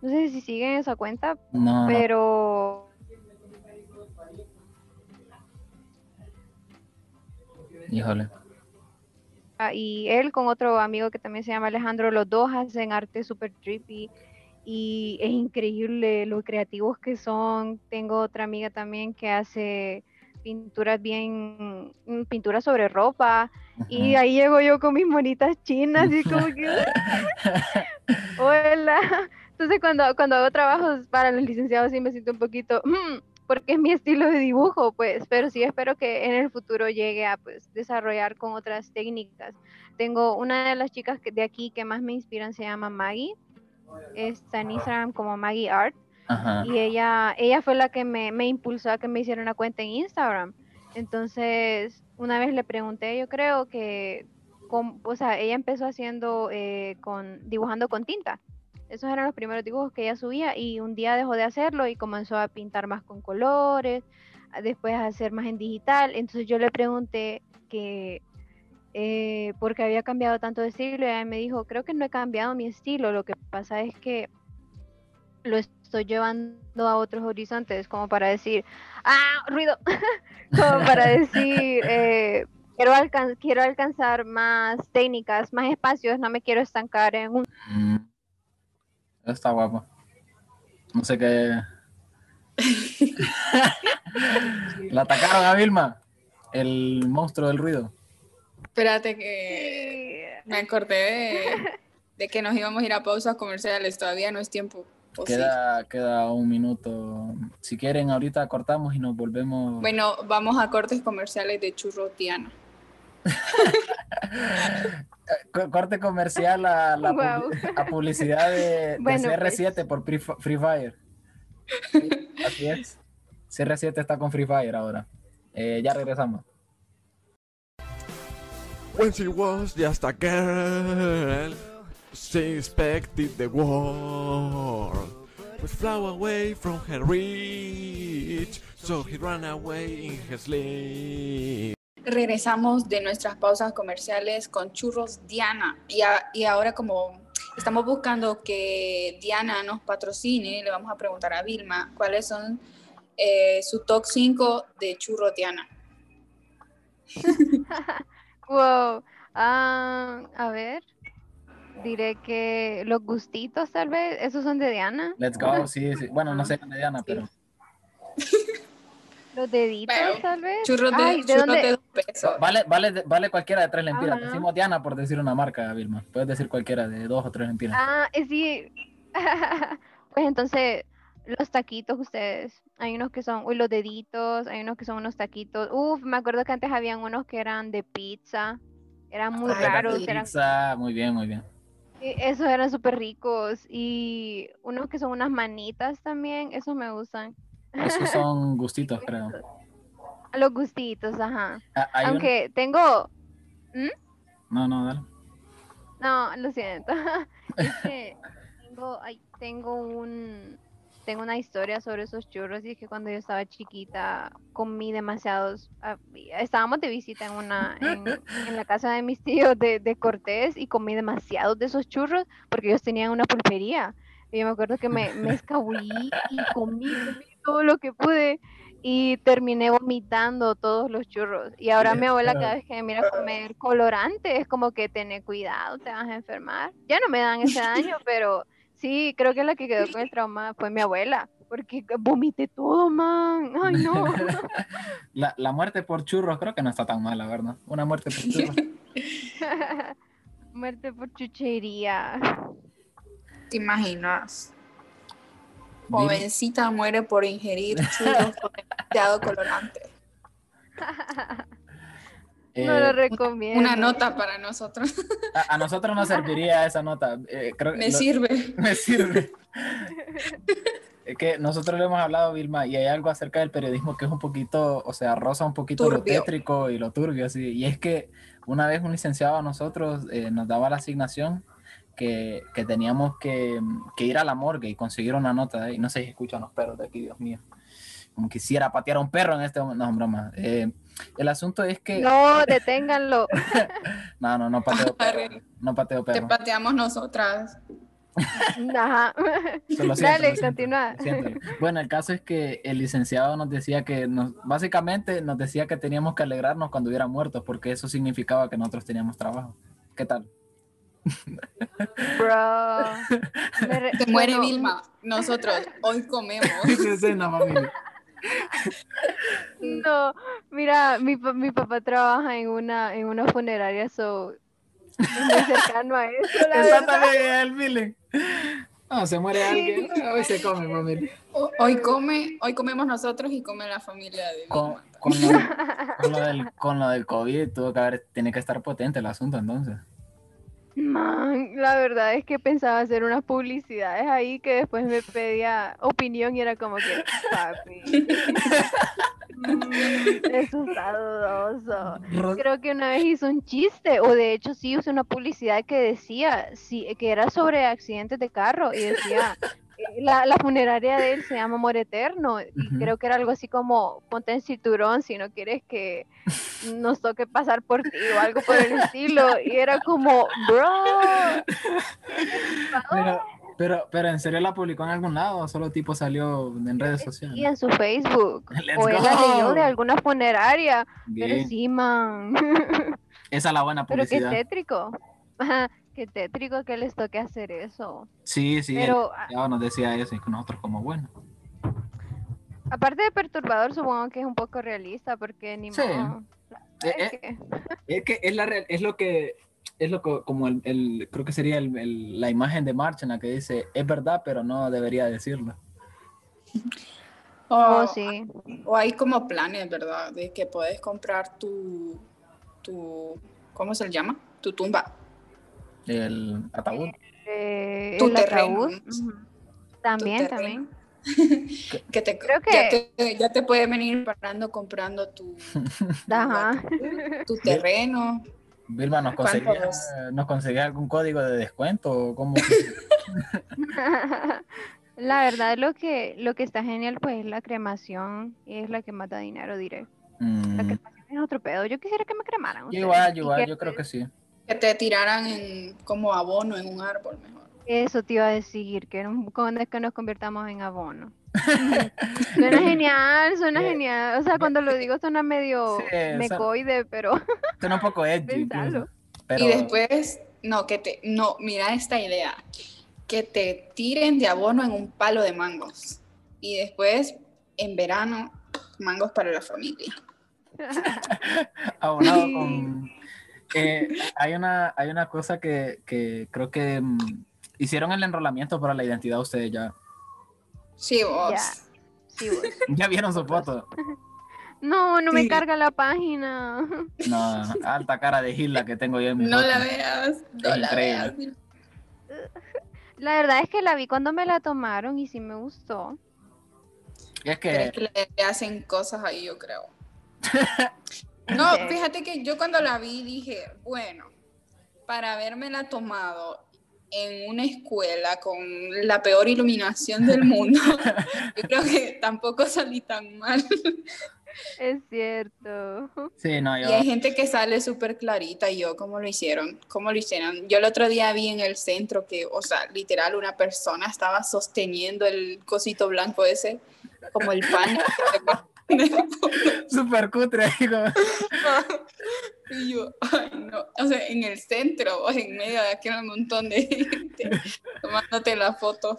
No sé si siguen esa cuenta, no, pero... Híjole. Y él con otro amigo que también se llama Alejandro, los dos hacen arte super trippy y es increíble lo creativos que son. Tengo otra amiga también que hace pinturas bien, pinturas sobre ropa, uh-huh. y ahí llego yo con mis monitas chinas y como que hola. Entonces cuando, cuando hago trabajos para los licenciados sí me siento un poquito... Mm, porque es mi estilo de dibujo, pues, pero sí espero que en el futuro llegue a, pues, desarrollar con otras técnicas. Tengo una de las chicas que, de aquí que más me inspiran, se llama Maggie, está en Instagram como Maggie Art, ajá. y ella, ella fue la que me, me impulsó a que me hiciera una cuenta en Instagram. Entonces, una vez le pregunté, yo creo que, con, o sea, ella empezó haciendo, eh, con, dibujando con tinta. Esos eran los primeros dibujos que ella subía, y un día dejó de hacerlo y comenzó a pintar más con colores, después a hacer más en digital. Entonces yo le pregunté que eh, por qué había cambiado tanto de estilo, y ella me dijo, creo que no he cambiado mi estilo, lo que pasa es que lo estoy llevando a otros horizontes, como para decir, ¡ah, ruido! como para decir... Eh, Quiero, alcan- quiero alcanzar más técnicas, más espacios, no me quiero estancar en un... Mm. Está guapo. No sé qué... La atacaron a Vilma, el monstruo del ruido. Espérate que me acordé de, de que nos íbamos a ir a pausas comerciales, todavía no es tiempo. Queda, sí. queda un minuto. Si quieren, ahorita cortamos y nos volvemos... Bueno, vamos a cortes comerciales de churros, Diana. Corte comercial a, la wow. pub- a publicidad de, bueno, de C R siete, pues. Por pre- Free Fire. Sí, así es. C R siete está con Free Fire ahora. Eh, ya regresamos. When she was just a girl, she expected the world would flow away from her reach, so he ran away in her sleep. Regresamos de nuestras pausas comerciales con Churros Diana, y, a, y ahora como estamos buscando que Diana nos patrocine, le vamos a preguntar a Vilma cuáles son eh, su top cinco de Churros Diana. Wow, uh, a ver, diré que los gustitos tal vez, esos son de Diana. Let's go, sí, sí. Bueno, no sé de Diana, sí. Pero... Los deditos, bueno, tal vez. Churros de, Ay, ¿de, churros de dos pesos. Vale, vale, vale cualquiera de tres lempiras. Ajá. Decimos Diana por decir una marca, Vilma. Puedes decir cualquiera de dos o tres lempiras. Ah, sí. Pues entonces, los taquitos, ustedes. Hay unos que son, uy, los deditos. Hay unos que son unos taquitos. Uf, me acuerdo que antes habían unos que eran de pizza. Eran muy ah, raros. Era pizza, eran... muy bien, muy bien. Esos eran súper ricos. Y unos que son unas manitas también. Esos me gustan. Esos son gustitos, creo. Los gustitos, ajá. Aunque un... tengo... ¿Mm? No, no, dale. No, lo siento. Es que tengo, ay, tengo, un, tengo una historia sobre esos churros. Y es que cuando yo estaba chiquita, comí demasiados... Estábamos de visita en, una, en, en la casa de mis tíos de, de Cortés y comí demasiados de esos churros porque ellos tenían una pulpería. Y yo me acuerdo que me, me escabullí y comí, comí todo lo que pude y terminé vomitando todos los churros. Y ahora sí, mi abuela cada vez que me mira comer colorante es como que tener cuidado, te vas a enfermar. Ya no me dan ese daño, pero sí, creo que la que quedó con el trauma fue mi abuela, porque vomité todo, man. Ay, no. La, la muerte por churros creo que no está tan mala, ¿verdad? Una muerte por churros. Muerte por chuchería. ¿Te imaginas? Jovencita muere por ingerir churros con demasiado colorante. Eh, no lo recomiendo. Una nota para nosotros. A, a nosotros nos serviría esa nota. Eh, creo, me lo, sirve. Me sirve. Es que nosotros le hemos hablado, Vilma, y hay algo acerca del periodismo que es un poquito, o sea, roza un poquito turbio. Lo tétrico y lo turbio. Así. Y es que una vez un licenciado a nosotros eh, nos daba la asignación Que, que teníamos que, que ir a la morgue y conseguir una nota de ahí. No sé si escuchan los perros de aquí, Dios mío. Como quisiera patear a un perro en este momento. No, hombre, más. Eh, el asunto es que... No, deténganlo. no, no, no pateo perro. No pateo perro. Te pateamos nosotras. Ajá. Siento, dale, continúa. Bueno, el caso es que el licenciado nos decía que, nos, básicamente nos decía que teníamos que alegrarnos cuando hubiera muertos, porque eso significaba que nosotros teníamos trabajo. ¿Qué tal? Bro, re... se muere bueno. Vilma, nosotros hoy comemos. No, mira, mi, mi papá trabaja en una, en una funeraria, so muy cercano a eso. Exactamente, no, se muere alguien, hoy se come, mami. Hoy come, hoy comemos nosotros y come la familia de con, con, lo, con, lo del, con lo del COVID tuvo que haber, tiene que estar potente el asunto entonces. Man, la verdad es que pensaba hacer unas publicidades ahí que después me pedía opinión y era como que, papi, eso está dudoso. Creo que una vez hice un chiste, o de hecho sí hice una publicidad que decía, sí, que era sobre accidentes de carro y decía... La, la funeraria de él se llama Amor Eterno y uh-huh. creo que era algo así como ponte en cinturón si no quieres que nos toque pasar por ti o algo por el estilo, y era como bro. pero, pero, pero en serio, ¿la publicó en algún lado o solo tipo salió en redes sociales? Y en su Facebook. Let's o él go. La leyó de alguna funeraria. Bien. Pero sí, man, esa es la buena publicidad. Pero qué tétrico. Qué tétrico que les toque hacer eso. Sí, sí, pero ya nos decía eso y nosotros como, bueno. Aparte de perturbador, supongo que es un poco realista porque ni sí. modo. Es, es, que... es que es la real, es lo que es lo que, como el, el creo que sería el, el, la imagen de March en la que dice es verdad pero no debería decirlo. O, oh, sí. O hay como planes, ¿verdad? De que puedes comprar tu tu ¿cómo se le llama? Tu tumba. El ataúd. Eh, tu el terreno. Ataúd. Uh-huh. También, tu terreno. También. Que te, creo que ya te, ya te pueden venir parando comprando tu, ajá. tu, tu terreno. Vilma, ¿nos conseguía, ¿nos conseguía algún código de descuento? ¿O cómo? La verdad, lo que, lo que está genial pues es la cremación y es la que mata dinero, diré. Mm. La cremación es otro pedo. Yo quisiera que me cremaran. Igual, igual, yo creo que sí. Que te tiraran en, como abono en un árbol, mejor. Eso te iba a decir, que cuando es que nos convirtamos en abono. Suena genial, suena yeah. genial. O sea, cuando lo digo suena medio sí, mecoide, o sea, pero... Suena un poco edgy. Pero... Y después no, que te, no, mira esta idea, que te tiren de abono en un palo de mangos y después en verano mangos para la familia. Abonado con... Eh, hay, una, hay una cosa que, que creo que mm, hicieron el enrolamiento para la identidad ustedes ya. Sí, vos. Ya, sí, vos. ¿Ya vieron su foto? No, no me sí. carga la página. No, alta cara de gila que tengo yo en mi No foto. La veas, no la veas. La verdad es que la vi cuando me la tomaron y sí me gustó. Y es que... Pero es que le hacen cosas ahí, yo creo. No, okay. Fíjate que yo cuando la vi dije, bueno, para habérmela tomado en una escuela con la peor iluminación del mundo, yo creo que tampoco salí tan mal. Es cierto. Sí, no, yo... Y hay gente que sale súper clarita y yo, ¿cómo lo hicieron? ¿Cómo lo hicieron? Yo el otro día vi en el centro que, o sea, literal una persona estaba sosteniendo el cosito blanco ese, como el pan. Súper cutre, digo. Y yo, ay no, o sea, en el centro, en medio de aquel montón de gente tomándote la foto.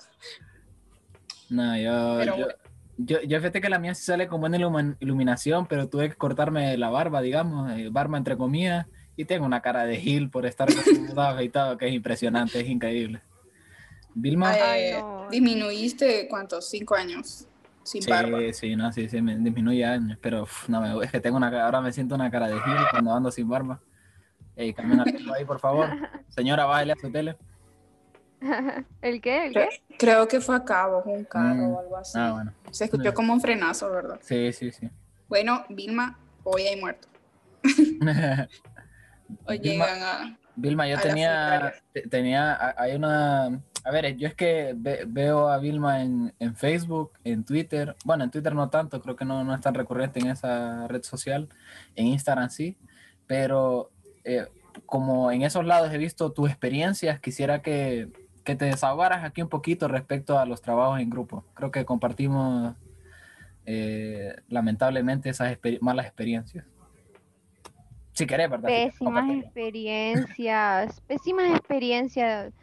No, yo, pero, yo, bueno. yo, yo fíjate que la mía sí sale con buena ilum- iluminación, pero tuve que cortarme la barba, digamos, barba entre comillas, y tengo una cara de gil por estar afeitado, que es impresionante, es increíble. Vilma, ay, no. ¿Disminuiste cuántos? Cinco años. Sin sí, barba. sí, no, sí, sí, me disminuye años, pero uf, no, es que tengo una, ahora me siento una cara de gil cuando ando sin barba. Ey, cambia una tele ahí, por favor. Señora, bájale a su tele. ¿El qué? ¿El creo, qué? Creo que fue a cabo, un carro mm. o algo así. Ah, bueno. Se escuchó no. como un frenazo, ¿verdad? Sí, sí, sí. Bueno, Vilma, hoy hay muerto. Hoy Vilma, llegan a... Vilma, yo a tenía, tenía, hay una... A ver, yo es que ve, veo a Vilma en, en Facebook, en Twitter. Bueno, en Twitter no tanto, creo que no, no es tan recurrente en esa red social. En Instagram sí. Pero eh, como en esos lados he visto tus experiencias, quisiera que, que te desahogaras aquí un poquito respecto a los trabajos en grupo. Creo que compartimos, eh, lamentablemente, esas exper- malas experiencias. Si querés, ¿verdad? Pésimas experiencias. Pésimas experiencias.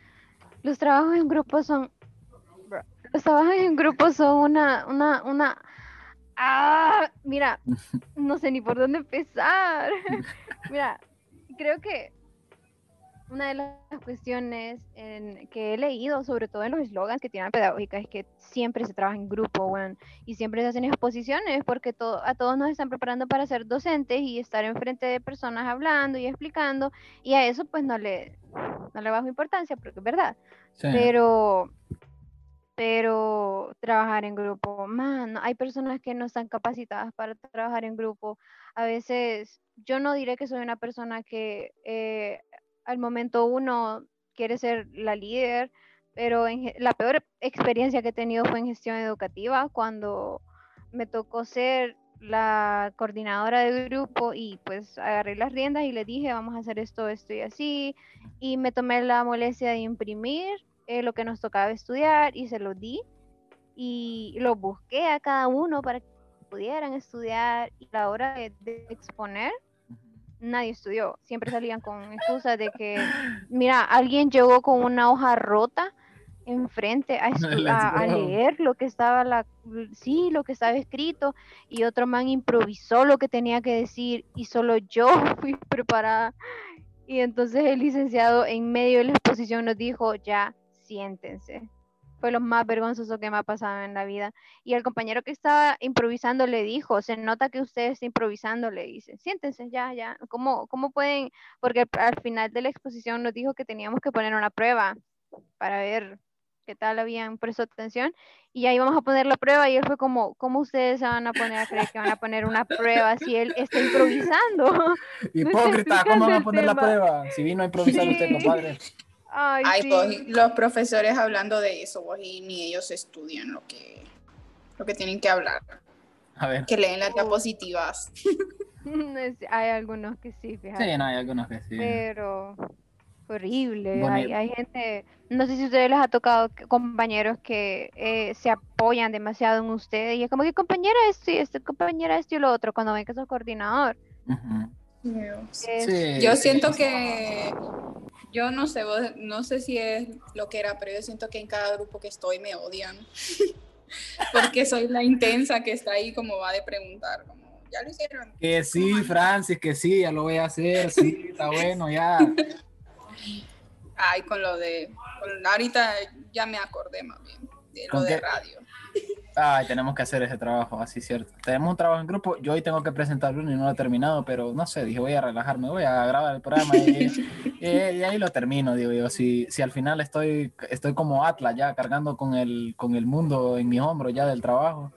Los trabajos en grupo son los trabajos en grupo son una una una ah, mira, no sé ni por dónde empezar. Mira, creo que una de las cuestiones en, que he leído, sobre todo en los eslogans que tienen pedagógica, es que siempre se trabaja en grupo, bueno, y siempre se hacen exposiciones porque to- a todos nos están preparando para ser docentes y estar enfrente de personas hablando y explicando, y a eso pues no le, no le bajo importancia porque es verdad, sí. pero, pero trabajar en grupo, man, hay personas que no están capacitadas para trabajar en grupo. A veces yo no diré que soy una persona que... Eh, al momento uno quiere ser la líder, pero en, la peor experiencia que he tenido fue en gestión educativa, cuando me tocó ser la coordinadora del grupo y pues agarré las riendas y le dije vamos a hacer esto, esto y así, y me tomé la molestia de imprimir eh, lo que nos tocaba estudiar y se lo di y lo busqué a cada uno para que pudieran estudiar, y a la hora de, de exponer nadie estudió, siempre salían con excusas de que, mira, alguien llegó con una hoja rota enfrente a, estu- a, a leer lo que estaba la, sí, lo que estaba escrito, y otro man improvisó lo que tenía que decir y solo yo fui preparada, y entonces el licenciado en medio de la exposición nos dijo, ya, siéntense. Fue lo más vergonzoso que me ha pasado en la vida. Y el compañero que estaba improvisando le dijo, se nota que usted está improvisando, le dice, siéntense ya, ya. ¿Cómo, cómo pueden? Porque al final de la exposición nos dijo que teníamos que poner una prueba para ver qué tal habían prestado atención. Y ahí vamos a poner la prueba. Y él fue como, ¿cómo ustedes se van a poner a creer que van a poner una prueba si él está improvisando? Hipócrita, ¿cómo van a poner la prueba? Si vino a improvisar sí. usted, compadre. Ay, Ay sí. Vos, los profesores hablando de eso, vos, y ni ellos estudian lo que, lo que tienen que hablar. A ver. Que leen las uh. diapositivas. Hay algunos que sí, fíjate. Sí, no, hay algunos que sí. Pero horrible. Hay, hay gente, no sé si a ustedes les ha tocado compañeros que eh, se apoyan demasiado en ustedes y es como que compañera esto y esto, compañera esto y lo otro, cuando ven que sos coordinador. Uh-huh. Es, sí, yo siento que... Yo no sé, no sé si es lo que era, pero yo siento que en cada grupo que estoy me odian. Porque soy la intensa que está ahí como va de preguntar, como, ¿ya lo hicieron? Que sí, Francis, que sí, ya lo voy a hacer, sí, está bueno, ya. Ay, con lo de, con, ahorita ya me acordé más bien, de lo de radio. Ay, tenemos que hacer ese trabajo, así es cierto. Tenemos un trabajo en grupo, yo hoy tengo que presentar uno y no lo he terminado, pero no sé, dije voy a relajarme, voy a grabar el programa y, y, y ahí lo termino, digo yo. Si, si al final estoy, estoy como Atlas ya cargando con el, con el mundo en mis hombros ya del trabajo,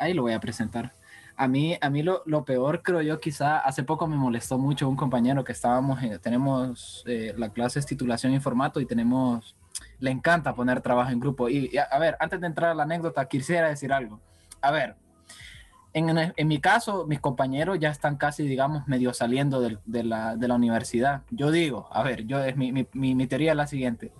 ahí lo voy a presentar. A mí, a mí lo, lo peor creo yo quizá, hace poco me molestó mucho un compañero que estábamos, eh, tenemos eh, la clase es titulación y formato y tenemos... Le encanta poner trabajo en grupo. Y, y a, a ver, antes de entrar a la anécdota, quisiera decir algo. A ver, en, en, en mi caso, mis compañeros ya están casi, digamos, medio saliendo de, de, la, de la universidad. Yo digo, a ver, yo, es mi, mi, mi, mi teoría es la siguiente.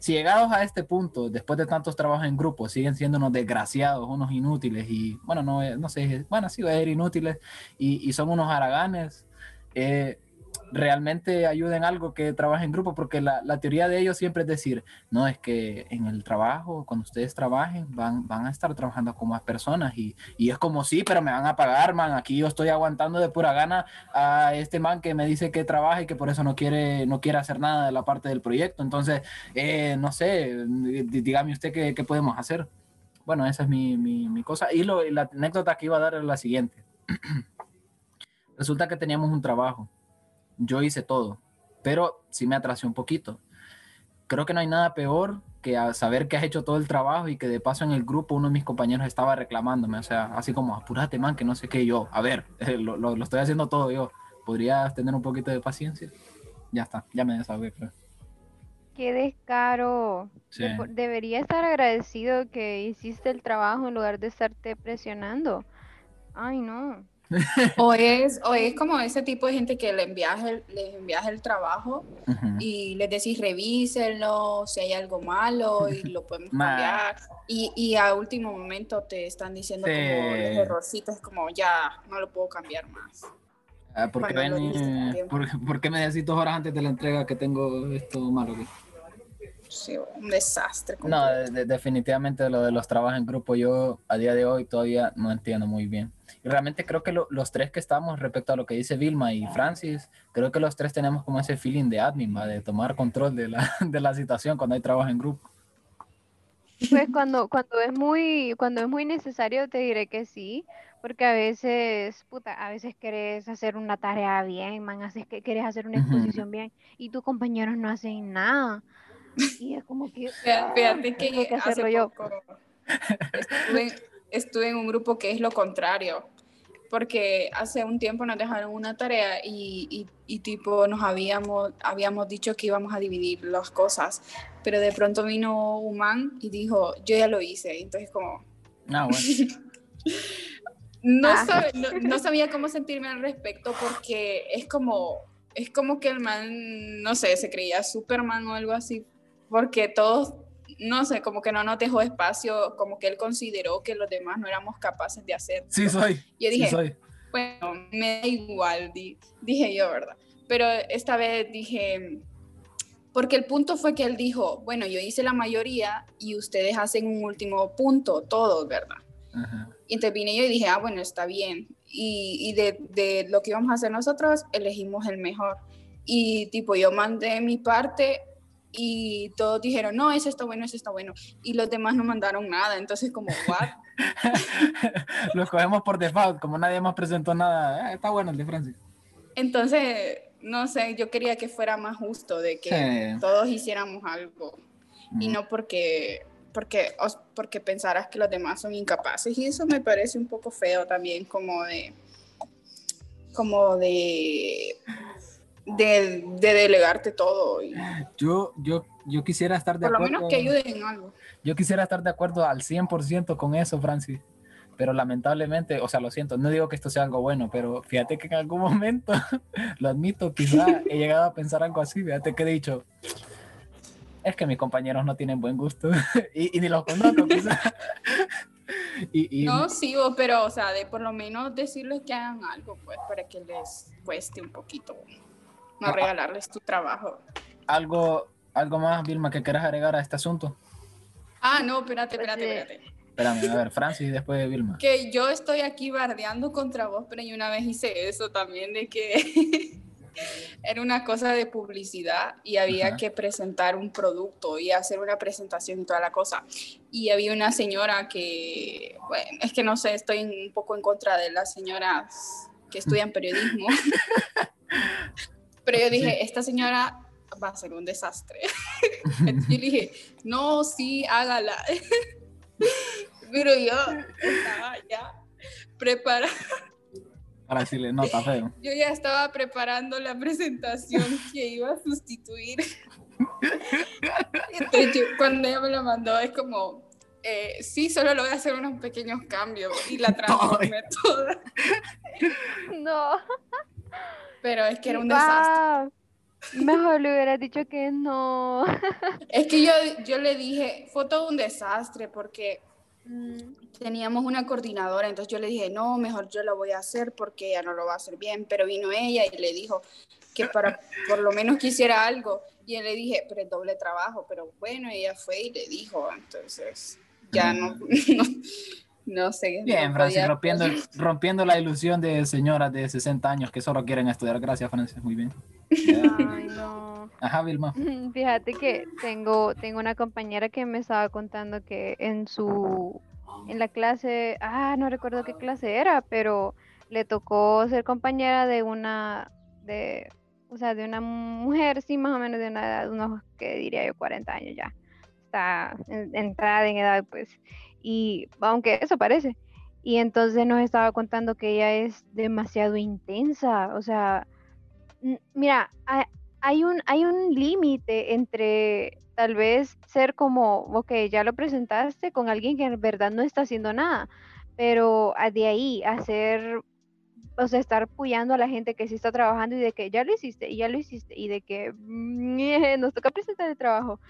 Si llegados a este punto, después de tantos trabajos en grupo, siguen siendo unos desgraciados, unos inútiles y, bueno, no, no sé, bueno, sí voy a decir inútiles y, y son unos haraganes, eh, realmente ayuden algo que trabajen en grupo, porque la, la teoría de ellos siempre es decir, no, es que en el trabajo, cuando ustedes trabajen, van, van a estar trabajando con más personas, y, y es como, sí, pero me van a pagar, man, aquí yo estoy aguantando de pura gana a este man que me dice que trabaja y que por eso no quiere, no quiere hacer nada de la parte del proyecto, entonces, eh, no sé, dígame usted qué, qué podemos hacer. Bueno, esa es mi, mi, mi cosa, y, lo, y la anécdota que iba a dar es la siguiente. Resulta que teníamos un trabajo. Yo hice todo, pero sí me atrasé un poquito. Creo que no hay nada peor que saber que has hecho todo el trabajo y que de paso en el grupo uno de mis compañeros estaba reclamándome, o sea, así como, apúrate, man, que no sé qué, yo, a ver, lo, lo, lo estoy haciendo todo yo. ¿Podrías tener un poquito de paciencia? Ya está, ya me desahogué, creo. ¡Qué descaro! Sí. Debería estar agradecido que hiciste el trabajo en lugar de estarte presionando. ¡Ay, no! O es, o es como ese tipo de gente que le envías el, les envías el trabajo uh-huh. y les decís revísenlo, si hay algo malo y lo podemos cambiar y, y a último momento te están diciendo sí. como los errorcitos, como ya no lo puedo cambiar más. Ah, porque bueno, ven, eh, ¿por, ¿por qué me decís dos horas antes de la entrega que tengo esto malo aquí? Sí, un desastre. No, de, definitivamente lo de los trabajos en grupo yo a día de hoy todavía no entiendo muy bien. Y realmente creo que lo, los tres que estamos respecto a lo que dice Vilma y Francis, creo que los tres tenemos como ese feeling de admin, ¿va? De tomar control de la, de la situación cuando hay trabajo en grupo. Pues cuando, cuando, es muy, cuando es muy necesario te diré que sí, porque a veces, puta, a veces querés hacer una tarea bien, man, haces que querés hacer una exposición uh-huh. bien y tus compañeros no hacen nada. Y es como que fíjate que, tengo que hacerlo hace poco, yo estuve, estuve en un grupo que es lo contrario, porque hace un tiempo nos dejaron una tarea y, y, y tipo nos habíamos, habíamos dicho que íbamos a dividir las cosas, pero de pronto vino un man y dijo, yo ya lo hice, entonces como no, bueno. no, ah. sab, no, no sabía cómo sentirme al respecto, porque es como es como que el man, no sé, se creía Superman o algo así, porque todos, no sé, como que no nos dejó espacio, como que él consideró que los demás no éramos capaces de hacer. Sí soy, yo dije, sí soy. Bueno, me da igual, di, dije yo, ¿verdad? Pero esta vez dije, porque el punto fue que él dijo, bueno, yo hice la mayoría y ustedes hacen un último punto, todos, ¿verdad? Ajá. Y entonces vine yo y dije, ah, bueno, está bien. Y, y de, de lo que íbamos a hacer nosotros, elegimos el mejor. Y tipo, yo mandé mi parte y todos dijeron, no, eso está bueno, eso está bueno. Y los demás no mandaron nada, entonces como, what? Los cogemos por default, como nadie más presentó nada. Eh, está bueno el de Francis. Entonces, no sé, yo quería que fuera más justo, de que sí. todos hiciéramos algo. Mm. Y no porque... Porque, porque pensarás que los demás son incapaces, y eso me parece un poco feo también, como de como de de, de delegarte todo y... yo, yo, yo quisiera estar de acuerdo, por lo menos que ayuden en algo. Yo quisiera estar de acuerdo al cien por ciento con eso, Francis, pero lamentablemente, o sea, lo siento, no digo que esto sea algo bueno, pero fíjate que en algún momento, lo admito, quizá he llegado a pensar algo así, fíjate que he dicho, es que mis compañeros no tienen buen gusto y, y ni los conozco quizás. y, y... No, sí, pero o sea, de por lo menos decirles que hagan algo, pues, para que les cueste un poquito, no ah, regalarles tu trabajo. ¿Algo, algo más, Vilma, que quieras agregar a este asunto? Ah, no, espérate, espérate, espérate. Espérame, a ver, Francis y después de Vilma. Que yo estoy aquí bardeando contra vos, pero yo una vez hice eso también, de que era una cosa de publicidad y había Ajá. que presentar un producto y hacer una presentación y toda la cosa. Y había una señora que, bueno, es que no sé, estoy un poco en contra de las señoras que estudian periodismo. Pero yo dije, sí. esta señora va a ser un desastre. Entonces yo dije, no, sí, hágala. Pero yo estaba ya preparada. Para decirle, no, está feo. Yo ya estaba preparando la presentación que iba a sustituir. Entonces yo, cuando ella me la mandó, es como, eh, sí, solo le voy a hacer unos pequeños cambios y la transformé toda. No. Pero es que era un wow. desastre. Mejor le hubiera dicho que no. Es que yo, yo le dije, fue todo un desastre porque teníamos una coordinadora, entonces yo le dije, no, mejor yo lo voy a hacer porque ella no lo va a hacer bien, pero vino ella y le dijo que para por lo menos que hiciera algo, y yo le dije, pero es doble trabajo, pero bueno, ella fue y le dijo, entonces ya no, no, no sé. Bien, no Francis, rompiendo, rompiendo la ilusión de señoras de sesenta años que solo quieren estudiar. Gracias, Francis, muy bien. Yeah. Ay, no. Ajá, Vilma. Fíjate que tengo, tengo una compañera que me estaba contando que en su en la clase, ah, no recuerdo qué clase era, pero le tocó ser compañera de una de, o sea, de una mujer, sí, más o menos de una edad, unos, que diría yo, cuarenta años ya. Está en, entrada en edad, pues. Y aunque eso parece. Y entonces nos estaba contando que ella es demasiado intensa, o sea, mira, hay un, hay un límite entre tal vez ser como, ok, ya lo presentaste con alguien que en verdad no está haciendo nada, pero de ahí hacer, o sea, estar puyando a la gente que sí está trabajando y de que ya lo hiciste, y ya lo hiciste, y de que nos toca presentar el trabajo.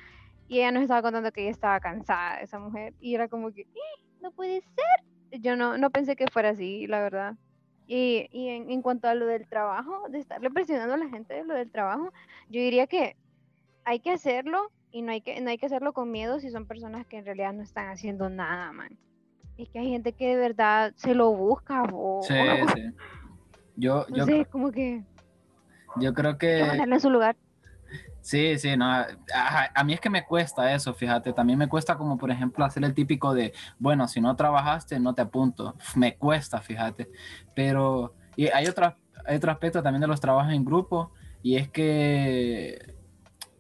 Y ella nos estaba contando que ella estaba cansada, esa mujer, y era como que, ¡Eh, no puede ser! Yo no, no pensé que fuera así, la verdad. Y, y en, en cuanto a lo del trabajo, de estarle presionando a la gente de lo del trabajo, yo diría que hay que hacerlo y no hay que, no hay que hacerlo con miedo si son personas que en realidad no están haciendo nada, man. Es que hay gente que de verdad se lo busca, bo. Sí, sí. Yo, yo Entonces, creo, como que... Yo creo que... ponerle en su lugar. Sí, sí, no, a, a mí es que me cuesta eso, fíjate, también me cuesta como, por ejemplo, hacer el típico de, bueno, si no trabajaste, no te apunto, me cuesta, fíjate, pero y hay, otro, hay otro aspecto también de los trabajos en grupo, y es que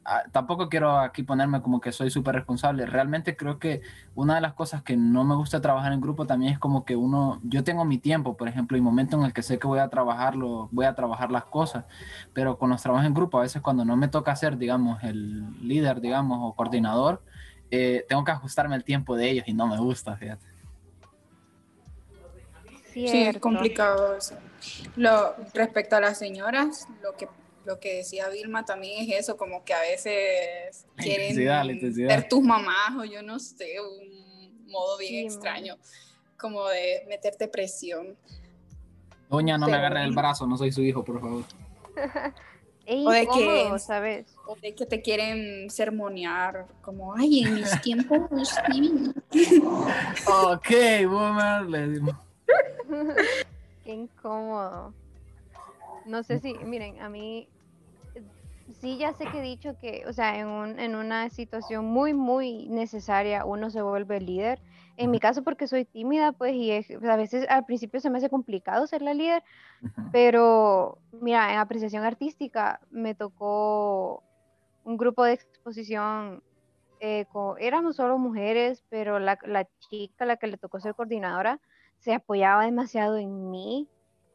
a, tampoco quiero aquí ponerme como que soy súper responsable, realmente creo que una de las cosas que no me gusta trabajar en grupo también es como que uno, yo tengo mi tiempo, por ejemplo, y momento en el que sé que voy a trabajarlo, voy a trabajar las cosas, pero con los trabajos en grupo, a veces cuando no me toca ser, digamos, el líder, digamos, o coordinador, eh, tengo que ajustarme al tiempo de ellos y no me gusta, fíjate. Sí, es complicado eso. Lo, respecto a las señoras, lo que Lo que decía Vilma también es eso, como que a veces quieren intensidad, intensidad. Ser tus mamás o yo no sé, un modo bien sí, extraño, man. Como de meterte presión. Doña, no Pero, me agarre el brazo, no soy su hijo, por favor. Ey, o, de que, ¿sabes? o de que te quieren sermonear, como, ay, en mis tiempos. Ok, boomer, le digo. Qué incómodo. No sé si, miren, a mí sí ya sé que he dicho que, o sea, en, un, en una situación muy, muy necesaria uno se vuelve líder. En mi caso porque soy tímida, pues, y es, a veces al principio se me hace complicado ser la líder, pero, mira, en apreciación artística me tocó un grupo de exposición, eh, con, éramos solo mujeres, pero la, la chica, la que le tocó ser coordinadora, se apoyaba demasiado en mí.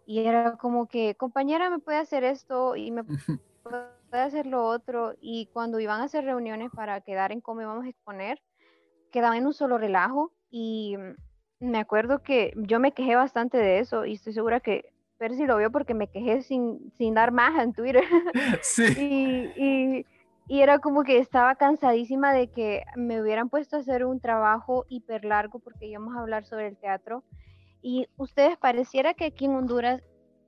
Y era como que, compañera, me puede hacer esto y me puede hacer lo otro. Y cuando iban a hacer reuniones para quedar en cómo íbamos a exponer, quedaban en un solo relajo. Y me acuerdo que yo me quejé bastante de eso y estoy segura que Percy lo vio porque me quejé sin, sin dar más en Twitter. Sí. y, y, y era como que estaba cansadísima de que me hubieran puesto a hacer un trabajo hiper largo porque íbamos a hablar sobre el teatro. Y ustedes pareciera que aquí en Honduras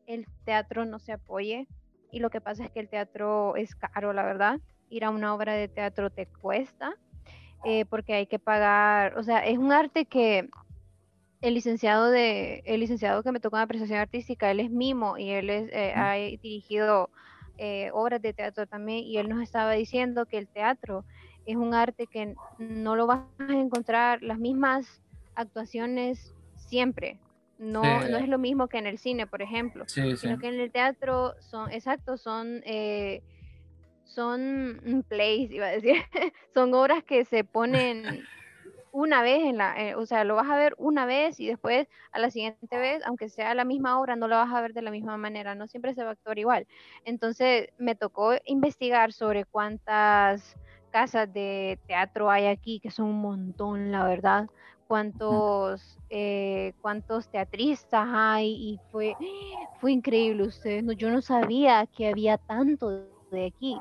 el teatro no se apoye y lo que pasa es que el teatro es caro, la verdad, ir a una obra de teatro te cuesta, eh, porque hay que pagar, o sea, es un arte que el licenciado de el licenciado que me tocó en apreciación artística, él es mimo y él es, eh, ha dirigido eh, obras de teatro también, y él nos estaba diciendo que el teatro es un arte que no lo vas a encontrar las mismas actuaciones siempre. No, sí. No es lo mismo que en el cine, por ejemplo, sí, sino sí. que en el teatro son, exacto, son eh, son plays, iba a decir, son obras que se ponen una vez en la, eh, o sea, lo vas a ver una vez y después a la siguiente vez, aunque sea la misma obra, no la vas a ver de la misma manera, no siempre se va a actuar igual. Entonces me tocó investigar sobre cuántas casas de teatro hay aquí, que son un montón, la verdad. Cuántos eh, cuántos teatristas hay, y fue fue increíble. Ustedes no, yo no sabía que había tanto de aquí.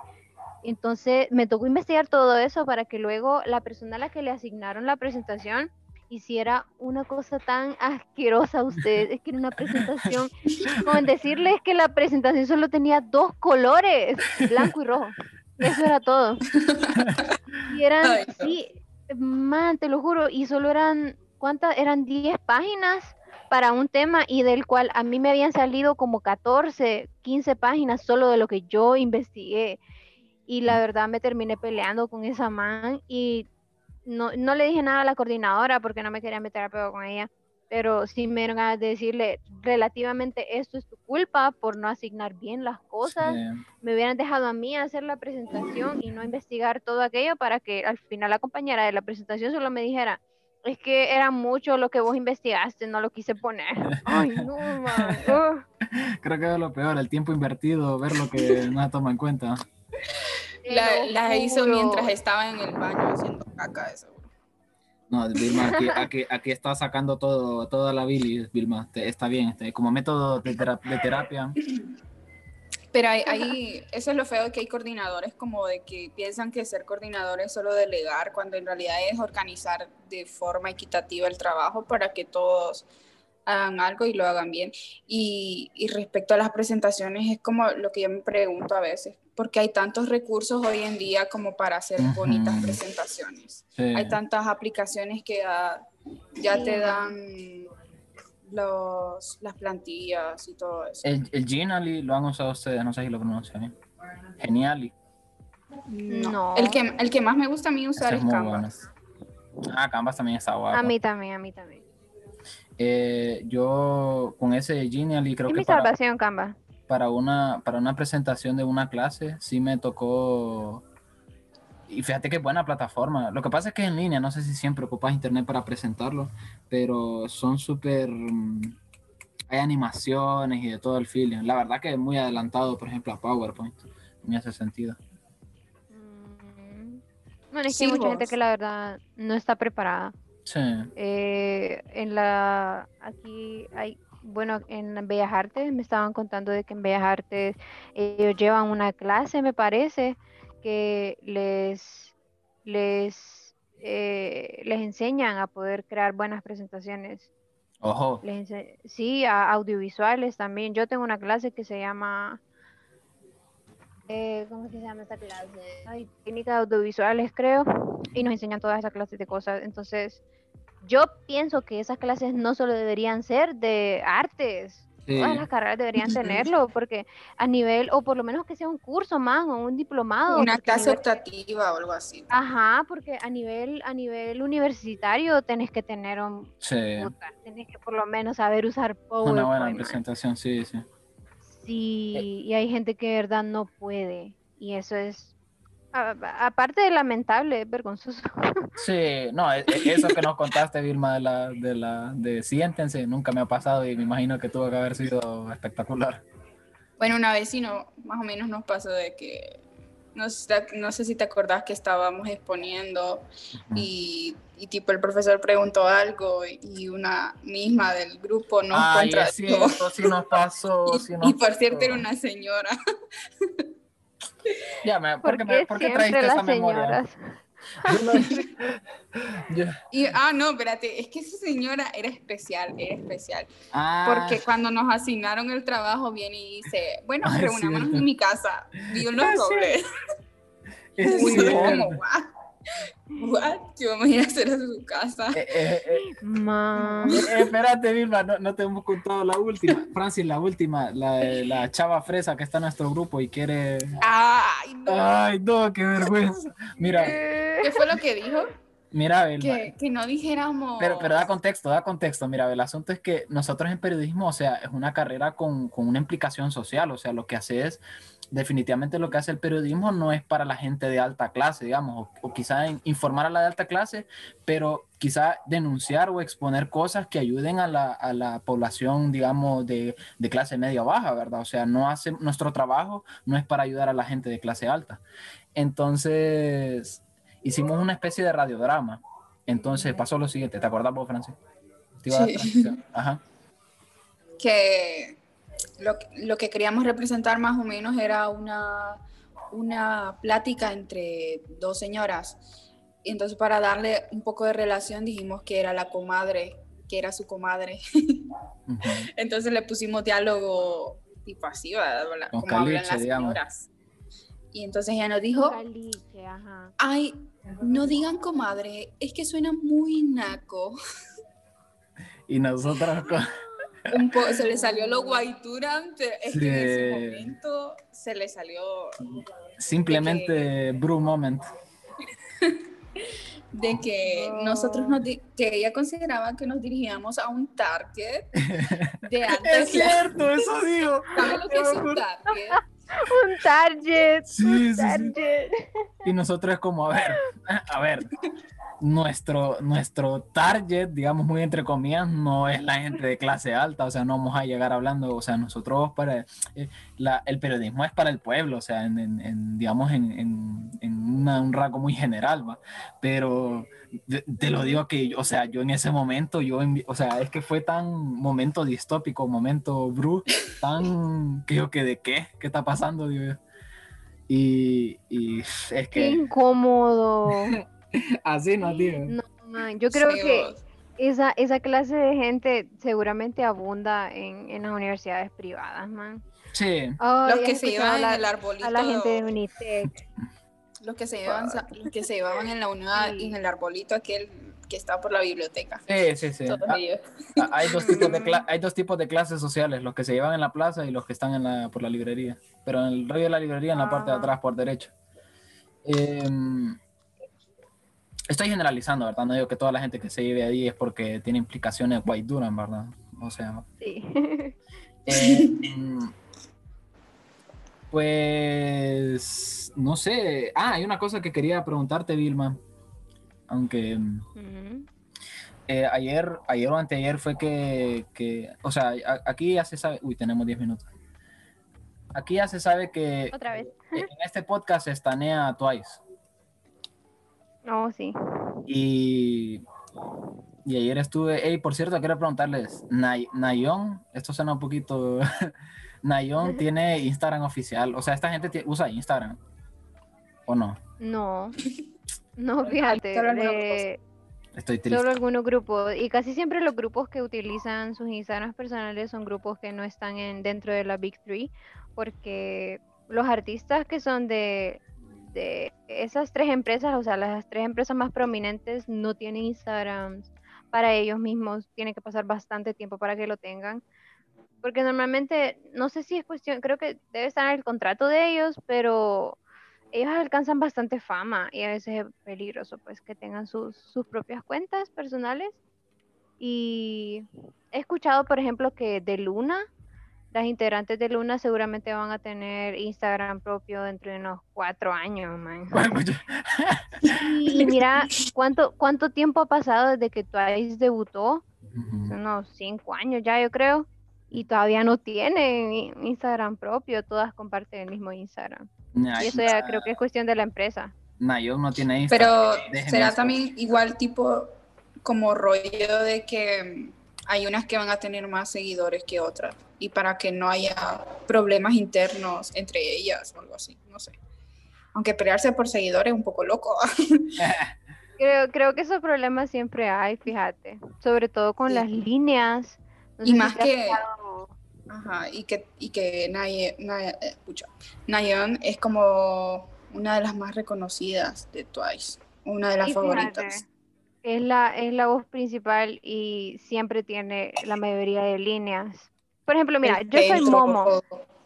Entonces me tocó investigar todo eso para que luego la persona a la que le asignaron la presentación hiciera una cosa tan asquerosa a ustedes. Es que era una presentación, como en decirles que la presentación solo tenía dos colores, blanco y rojo, eso era todo. Y eran, ay, no. sí man, te lo juro, y solo eran, ¿cuántas? Eran diez páginas para un tema, y del cual a mí me habían salido como catorce, quince páginas solo de lo que yo investigué, y la verdad me terminé peleando con esa man, y no, no le dije nada a la coordinadora porque no me quería meter a pedo con ella, pero sí me dieron ganas de decirle, relativamente esto es tu culpa por no asignar bien las cosas, sí. me hubieran dejado a mí hacer la presentación y no investigar todo aquello, para que al final la compañera de la presentación solo me dijera, es que era mucho lo que vos investigaste, no lo quise poner. Ay, no, man. Oh. Creo que es lo peor, el tiempo invertido, ver lo que no se toma en cuenta. La, la hizo mientras estaba en el baño haciendo caca, eso. No, Vilma, aquí, aquí, aquí está sacando todo, toda la bilis, Vilma, te, está bien, te, como método de, terap de terapia. Pero hay, hay, eso es lo feo, que hay coordinadores como de que piensan que ser coordinador es solo delegar, cuando en realidad es organizar de forma equitativa el trabajo para que todos hagan algo y lo hagan bien. Y, y respecto a las presentaciones, es como lo que yo me pregunto a veces, porque hay tantos recursos hoy en día como para hacer uh-huh. bonitas presentaciones. Sí. Hay tantas aplicaciones que ya, ya sí. te dan los, las plantillas y todo eso. El, el Genially lo han usado ustedes, no sé si lo pronuncian bien. Genially. No. no. El, que, el que más me gusta a mí usar es, es Canvas. Bueno. Ah, Canvas también está guapo. A mí también, a mí también. Eh, yo con ese Genially creo es que... Es mi salvación, para... Canvas. Para una, para una presentación de una clase, sí me tocó, y fíjate qué buena plataforma, lo que pasa es que es en línea, no sé si siempre ocupas internet para presentarlo, pero son súper, hay animaciones y de todo el feeling, la verdad que es muy adelantado, por ejemplo, a PowerPoint, me hace sentido. Bueno, es que sí, hay mucha vos. gente que la verdad no está preparada. Sí. Eh, en la, aquí hay... Bueno, en Bellas Artes me estaban contando de que en Bellas Artes ellos llevan una clase, me parece, que les les, eh, les enseñan a poder crear buenas presentaciones. Ojo. Les sí, a audiovisuales también. Yo tengo una clase que se llama... Eh, ¿Cómo es que se llama esta clase? Ay, técnica de audiovisuales, creo. Y nos enseñan todas esas clases de cosas. Entonces... Yo pienso que esas clases no solo deberían ser de artes, sí. todas las carreras deberían tenerlo, porque a nivel, o por lo menos que sea un curso más, o un diplomado. Una clase optativa o algo así. Ajá, porque a nivel, a nivel universitario tenés que tener un... Sí. Tenés que por lo menos saber usar PowerPoint. Una buena presentación, sí, sí. Sí, y hay gente que de verdad no puede, y eso es... Aparte de lamentable, es vergonzoso. Sí, no, eso que nos contaste, Vilma, de la, de la, de siéntense, nunca me ha pasado y me imagino que tuvo que haber sido espectacular. Bueno, una vez sí, no, más o menos nos pasó de que, no sé, no sé si te acordás que estábamos exponiendo uh-huh. y, y tipo el profesor preguntó algo y una misma del grupo nos ah, contrató. Sí, sí nos pasó. Y, sí nos y por pasó. Cierto era una señora. Ya, me, ¿Por, ¿por, qué, me, ¿por qué traíste esa señoras? memoria? yo, y, ah, no, espérate, es que esa señora era especial, era especial. Ah. Porque cuando nos asignaron el trabajo, viene y dice, bueno, Ay, reunámonos sí, en mi casa, vi unos dobles. Es muy bueno. What? ¿Qué vamos a ir a hacer a su casa? Eh, eh, eh. Ma. Eh, espérate, Vilma, no, no te hemos contado la última. Francis, la última, la, la chava fresa que está en nuestro grupo y quiere... Ay, no. Ay, no, qué vergüenza. Mira. ¿Qué fue lo que dijo? Mira, Vilma. Que, que no dijéramos... Pero, pero da contexto, da contexto. Mira, el asunto es que nosotros en periodismo, o sea, es una carrera con, con una implicación social. O sea, lo que hace es... definitivamente lo que hace el periodismo no es para la gente de alta clase, digamos, o, o quizá en, informar a la de alta clase, pero quizá denunciar o exponer cosas que ayuden a la, a la población, digamos, de, de clase media baja, ¿verdad? O sea, no hace, nuestro trabajo no es para ayudar a la gente de clase alta. Entonces, hicimos una especie de radiodrama. Entonces, pasó lo siguiente, ¿te acordás vos, Francis? ¿Te iba a dar transición? Ajá. Que... Lo, lo que queríamos representar más o menos era una, una plática entre dos señoras. Entonces, para darle un poco de relación, dijimos que era la comadre, que era su comadre. Uh-huh. Entonces le pusimos diálogo tipo así, ¿verdad? Como hablan las señoras. Y entonces ella nos dijo, caliche, ajá. Ay, no digan comadre, es que suena muy naco. Y nosotros... Un po- se le salió lo guaituran, pero es sí. que en ese momento se le salió... Simplemente que, brew moment. De que oh. nosotros nos... Di- que ella consideraba que nos dirigíamos a un target de antes. Es cierto, eso digo. ¿Sabes lo que es un target? Un target, sí, un sí, target. Sí. Y nosotros es como, a ver, a ver... Nuestro, nuestro target, digamos muy entre comillas, no es la gente de clase alta, o sea, no vamos a llegar hablando, o sea, nosotros para, eh, la, el periodismo es para el pueblo, o sea, en, en, en, digamos en, en, en una, un rasgo muy general, ¿va? Pero te, te lo digo que, o sea, yo en ese momento, yo, o sea, es que fue tan momento distópico, momento bru, tan, que yo que de qué, qué está pasando, Dios. Y, y es que... Qué incómodo. Así no, tío. No, man. Yo creo sí, que esa, esa clase de gente seguramente abunda en, en las universidades privadas, man. Sí. Oh, los que se llevan en el arbolito. A la gente de Unitec. Los que se llevan, los que se llevaban en la UNAH y sí. en el arbolito aquel que está por la biblioteca. Sí, sí, sí. Ah, hay, dos tipos de cla- hay dos tipos de clases sociales, los que se llevan en la plaza y los que están en la, por la librería. Pero en el rollo de la librería, en la ah. parte de atrás, por derecho. Eh, Estoy generalizando, ¿verdad? No digo que toda la gente que se vive ahí es porque tiene implicaciones guay duras, ¿verdad? O sea... Sí. Eh, pues... No sé... Ah, hay una cosa que quería preguntarte, Vilma. Aunque... Uh-huh. Eh, ayer, ayer o anteayer fue que... que o sea, a, aquí ya se sabe... Uy, tenemos diez minutos. Aquí ya se sabe que... Otra vez. En este podcast se estanea Twice. Oh, sí. Y, y ayer estuve... Hey, por cierto, quiero preguntarles. Nay, Nayeon, esto suena un poquito... Nayeon tiene Instagram oficial. O sea, ¿esta gente t- usa Instagram? ¿O no? No. No, fíjate. Solo eh, estoy triste. Solo algunos grupos. Y casi siempre los grupos que utilizan sus Instagrams personales son grupos que no están en, dentro de la Big Three. Porque los artistas que son de... De esas tres empresas, o sea, las tres empresas más prominentes no tienen Instagram para ellos mismos, tienen que pasar bastante tiempo para que lo tengan, porque normalmente, no sé si es cuestión, creo que debe estar en el contrato de ellos, pero ellos alcanzan bastante fama y a veces es peligroso pues que tengan sus, sus propias cuentas personales. Y he escuchado, por ejemplo, que de Luna, las integrantes de Luna seguramente van a tener Instagram propio dentro de unos cuatro años, man. Y mira, ¿cuánto, cuánto tiempo ha pasado desde que Twice debutó? Uh-huh. Son unos cinco años ya, yo creo. Y todavía no tienen Instagram propio, todas comparten el mismo Instagram. Nah, y eso ya nah, creo que es cuestión de la empresa. Nayeon no tiene Instagram. Pero Déjenme será eso. También igual tipo como rollo de que... Hay unas que van a tener más seguidores que otras y para que no haya problemas internos entre ellas o algo así, no sé. Aunque pelearse por seguidores es un poco loco. Creo, creo que esos problemas siempre hay, fíjate. Sobre todo con sí. las líneas. No y más si que... Ajá, y que, y que Nayeon, Nayeon es como una de las más reconocidas de Twice, una de las y favoritas. Fíjate, es la, es la voz principal y siempre tiene la mayoría de líneas. Por ejemplo, mira, el yo centro, soy Momo.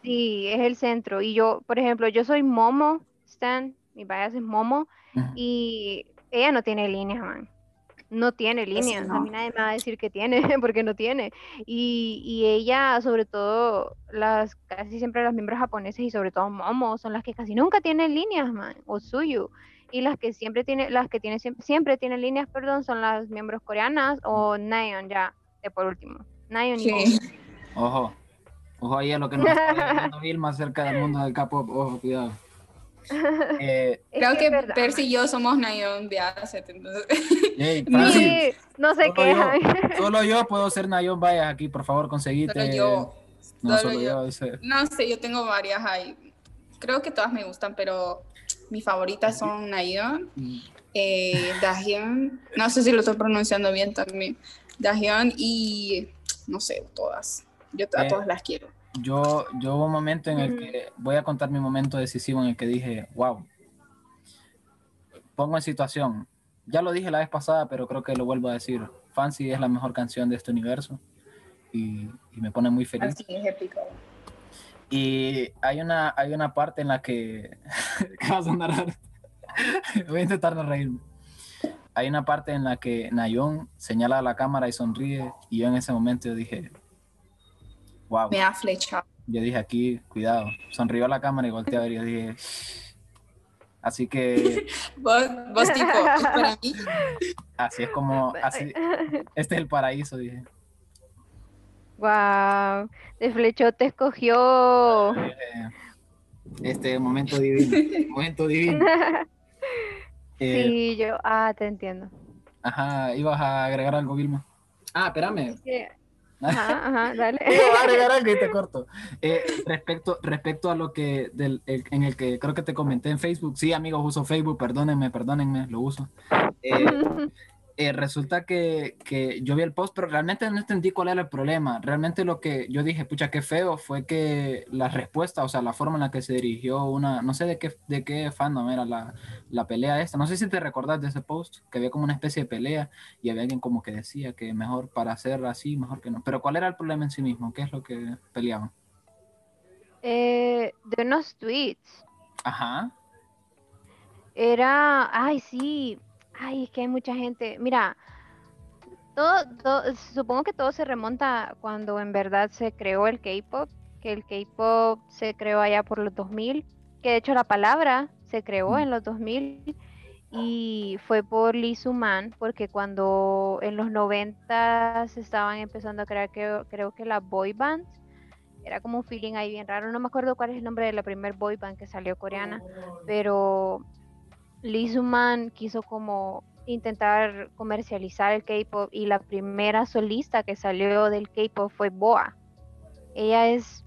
Sí, es el centro. Y yo, por ejemplo, yo soy Momo, Stan, mi bias es Momo, uh-huh. y ella no tiene líneas, man. No tiene líneas, no. A mí nadie me va a decir que tiene, porque no tiene. Y, y ella, sobre todo, las casi siempre las miembros japonesas y sobre todo Momo, son las que casi nunca tienen líneas, man, o Suyu. Y las que siempre tienen, las que tienen, siempre, siempre tienen líneas, perdón, son las miembros coreanas o Nayeon, ya, de por último. Nayeon sí. y Ojo, ojo ahí a lo que nos está diciendo Vilma acerca del mundo del K-pop, ojo, cuidado. Eh, Creo que, que Percy y yo somos Nayeon Biaset, entonces. Hey, sí, no se quejan. Solo yo puedo ser Nayeon, vaya aquí, por favor, conseguite. Solo yo. No, solo solo yo. yo no sé, yo tengo varias ahí. Creo que todas me gustan, pero mis favoritas son Nayeon, eh, Dahyun, no sé si lo estoy pronunciando bien también, Dahyun y no sé, todas. Yo a eh. todas las quiero. Yo, yo hubo un momento en el que, voy a contar mi momento decisivo en el que dije, wow, pongo en situación, ya lo dije la vez pasada, pero creo que lo vuelvo a decir, Fancy es la mejor canción de este universo, y, y me pone muy feliz. Fancy es épico. Y hay una, hay una parte en la que, va a sonar raro, voy a intentar no reírme, hay una parte en la que Nayeon señala a la cámara y sonríe, y yo en ese momento yo dije, wow. Me ha flechado. Yo dije aquí, cuidado. Sonrió a la cámara y volteé a ver y yo dije... Así que... ¿Vos, vos tipo, ¿es para mí? Así es como... Así, este es el paraíso, dije. Wow. Te flechó, te escogió. Este momento divino. Momento divino. eh, sí, yo... Ah, te entiendo. Ajá, ibas a agregar algo, Vilma. Ah, espérame. Sí. Ajá, ajá, dale. Algo y te corto. Eh, respecto, respecto a lo que del, el, en el que creo que te comenté en Facebook, sí amigos, uso Facebook, perdónenme, perdónenme, lo uso. Eh, eh, resulta que, que yo vi el post, pero realmente no entendí cuál era el problema. Realmente lo que yo dije, pucha, qué feo, fue que la respuesta, o sea, la forma en la que se dirigió una, no sé de qué, de qué fandom era la, la pelea esta, no sé si te recordás de ese post, que había como una especie de pelea y había alguien como que decía que mejor para hacer así, mejor que no, pero ¿cuál era el problema en sí mismo? ¿Qué es lo que peleaban? Eh, de unos tweets. Ajá. Era, ay sí, ay, es que hay mucha gente, mira, todo, todo, supongo que todo se remonta cuando en verdad se creó el K-pop, que el K-pop se creó allá por los dos mil, que de hecho la palabra se creó en los dos mil y fue por Lee Soo Man, porque cuando en los noventa se estaban empezando a crear, creo, creo que las boy bands, era como un feeling ahí bien raro, no me acuerdo cuál es el nombre de la primer boy band que salió coreana, pero... Lee Soo Man quiso como intentar comercializar el K-pop y la primera solista que salió del K-pop fue Boa. Ella es,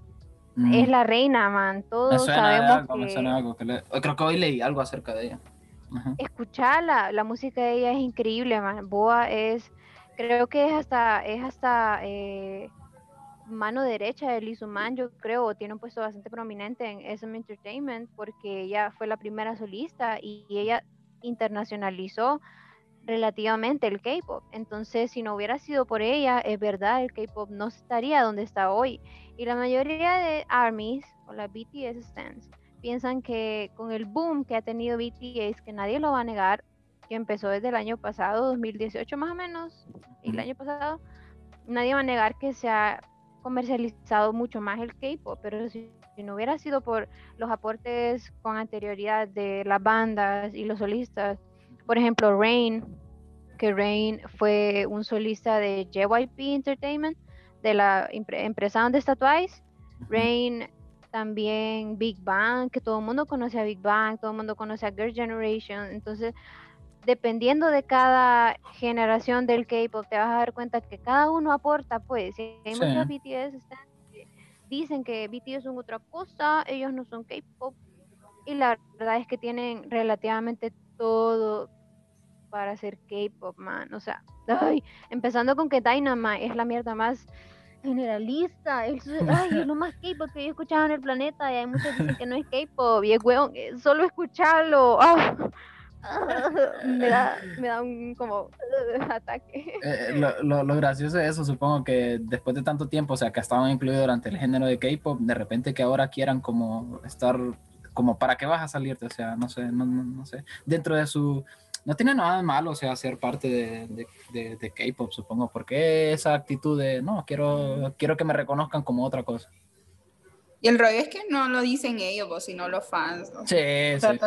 mm. es la reina, man. Todos me suena sabemos de algo, que... Me suena algo que le... Creo que hoy leí algo acerca de ella. Uh-huh. Escuchala, la música de ella es increíble, man. Boa es, creo que es hasta, es hasta eh, mano derecha de Lee Soo Man, yo creo, tiene un puesto bastante prominente en S M Entertainment porque ella fue la primera solista y ella internacionalizó relativamente el K-pop. Entonces, si no hubiera sido por ella, es verdad, el K-pop no estaría donde está hoy. Y la mayoría de ARMYs o las B T S stands piensan que con el boom que ha tenido B T S, que nadie lo va a negar, que empezó desde el año pasado, dos mil dieciocho más o menos, y el año pasado, nadie va a negar que se ha comercializado mucho más el K-pop, pero si, si no hubiera sido por los aportes con anterioridad de las bandas y los solistas, por ejemplo Rain, que Rain fue un solista de J Y P Entertainment, de la impre, empresa donde está Twice, Rain, también Big Bang, que todo el mundo conoce a Big Bang, todo el mundo conoce a Girl Generation, entonces dependiendo de cada generación del K-pop, te vas a dar cuenta que cada uno aporta, pues. Si hay sí. muchos B T S están, dicen que B T S son otra cosa, ellos no son K-pop, y la verdad es que tienen relativamente todo para hacer K-pop, man. O sea, ay, empezando con que Dynamite es la mierda más generalista. El, ay, es lo más K-pop que yo escuchaba en el planeta, y hay muchos que dicen que no es K-pop y es hueón, solo escucharlo. Oh, oh, me da, me da un como ataque. Eh, lo, lo, lo gracioso de eso, supongo que después de tanto tiempo, o sea, que estaban incluidos durante el género de K-pop, de repente que ahora quieran como estar, como para qué vas a salirte, o sea, no sé, no, no, no sé, dentro de su... No tiene nada de malo, o sea, ser parte de, de, de, de K-pop, supongo. Porque esa actitud de, no, quiero, quiero que me reconozcan como otra cosa. Y el rollo es que no lo dicen ellos, sino los fans, ¿no? Sí, o sea, sí.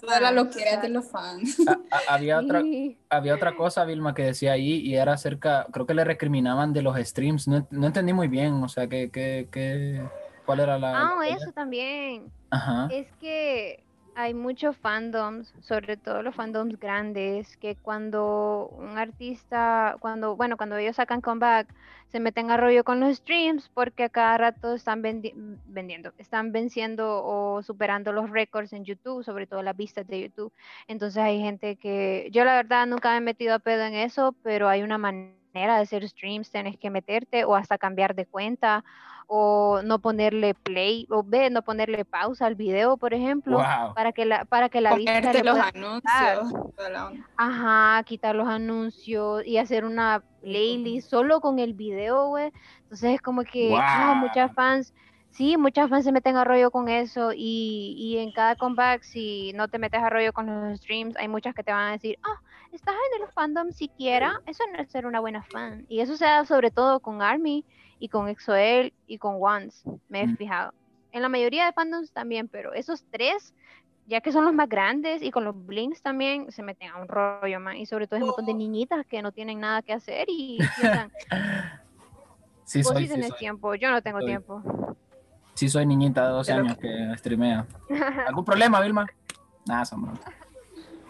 Toda la loquera de los fans. A, a, había, otra, había otra cosa, Vilma, que decía ahí, y era acerca, creo que le recriminaban de los streams. No, no entendí muy bien, o sea, que, que, que, ¿cuál era la...? Ah, la, eso también. Ajá. Es que... hay muchos fandoms, sobre todo los fandoms grandes, que cuando un artista, cuando bueno, cuando ellos sacan comeback, se meten a rollo con los streams, porque a cada rato están vendi- vendiendo, están venciendo o superando los récords en YouTube, sobre todo las vistas de YouTube. Entonces hay gente que, yo la verdad nunca me he metido a pedo en eso, pero hay una manera de hacer streams, tenés que meterte o hasta cambiar de cuenta, o no ponerle play, o ve, no ponerle pausa al video, por ejemplo, wow. para que la, para que la vista le los anuncios. Ajá, quitar los anuncios y hacer una playlist solo con el video, güey. Entonces es como que wow. ah, muchas fans, sí, muchas fans se meten a rollo con eso, y, y en cada comeback, si no te metes a rollo con los streams, hay muchas que te van a decir, ah, oh, estás en el fandom siquiera, eso no es ser una buena fan. Y eso se da sobre todo con ARMY, y con EXO-L y con ONCE, me he mm. fijado. En la mayoría de fandoms también, pero esos tres, ya que son los más grandes, y con los blinks también, se meten a un rollo, man. Y sobre todo es un montón de niñitas que no tienen nada que hacer y piensan, sí, vos soy, sí tenés soy. tiempo, yo no tengo soy. tiempo. Sí soy niñita de doce pero... años que streamea. ¿Algún problema, Vilma? Nada, somos.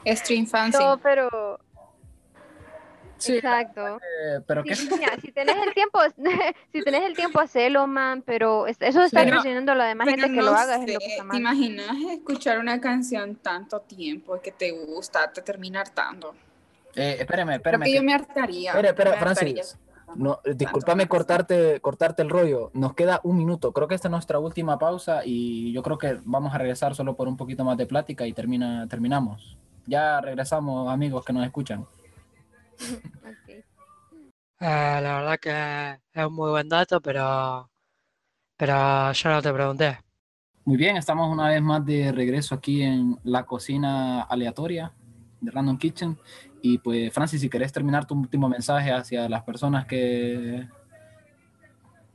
Stream fancy. No, pero... Sí, exacto. Eh, pero sí, ¿qué? Niña, si tenés el tiempo, si tenés el tiempo, hacelo, man, pero eso está pero, presionando a la demás gente que no lo haga. Es lo que está mal. ¿Te imaginas escuchar una canción tanto tiempo que te gusta, te termina hartando? Eh, espérame, espérame. Porque yo me hartaría. Espera, espera, Francis. No, discúlpame cortarte, cortarte el rollo. Nos queda un minuto. Creo que esta es nuestra última pausa y yo creo que vamos a regresar solo por un poquito más de plática y termina, terminamos. Ya regresamos, amigos que nos escuchan. Okay. Eh, la verdad que es un muy buen dato, pero pero yo no te pregunté. Muy bien, estamos una vez más de regreso aquí en la cocina aleatoria de Random Kitchen. Y pues, Francis, si querés terminar tu último mensaje hacia las personas que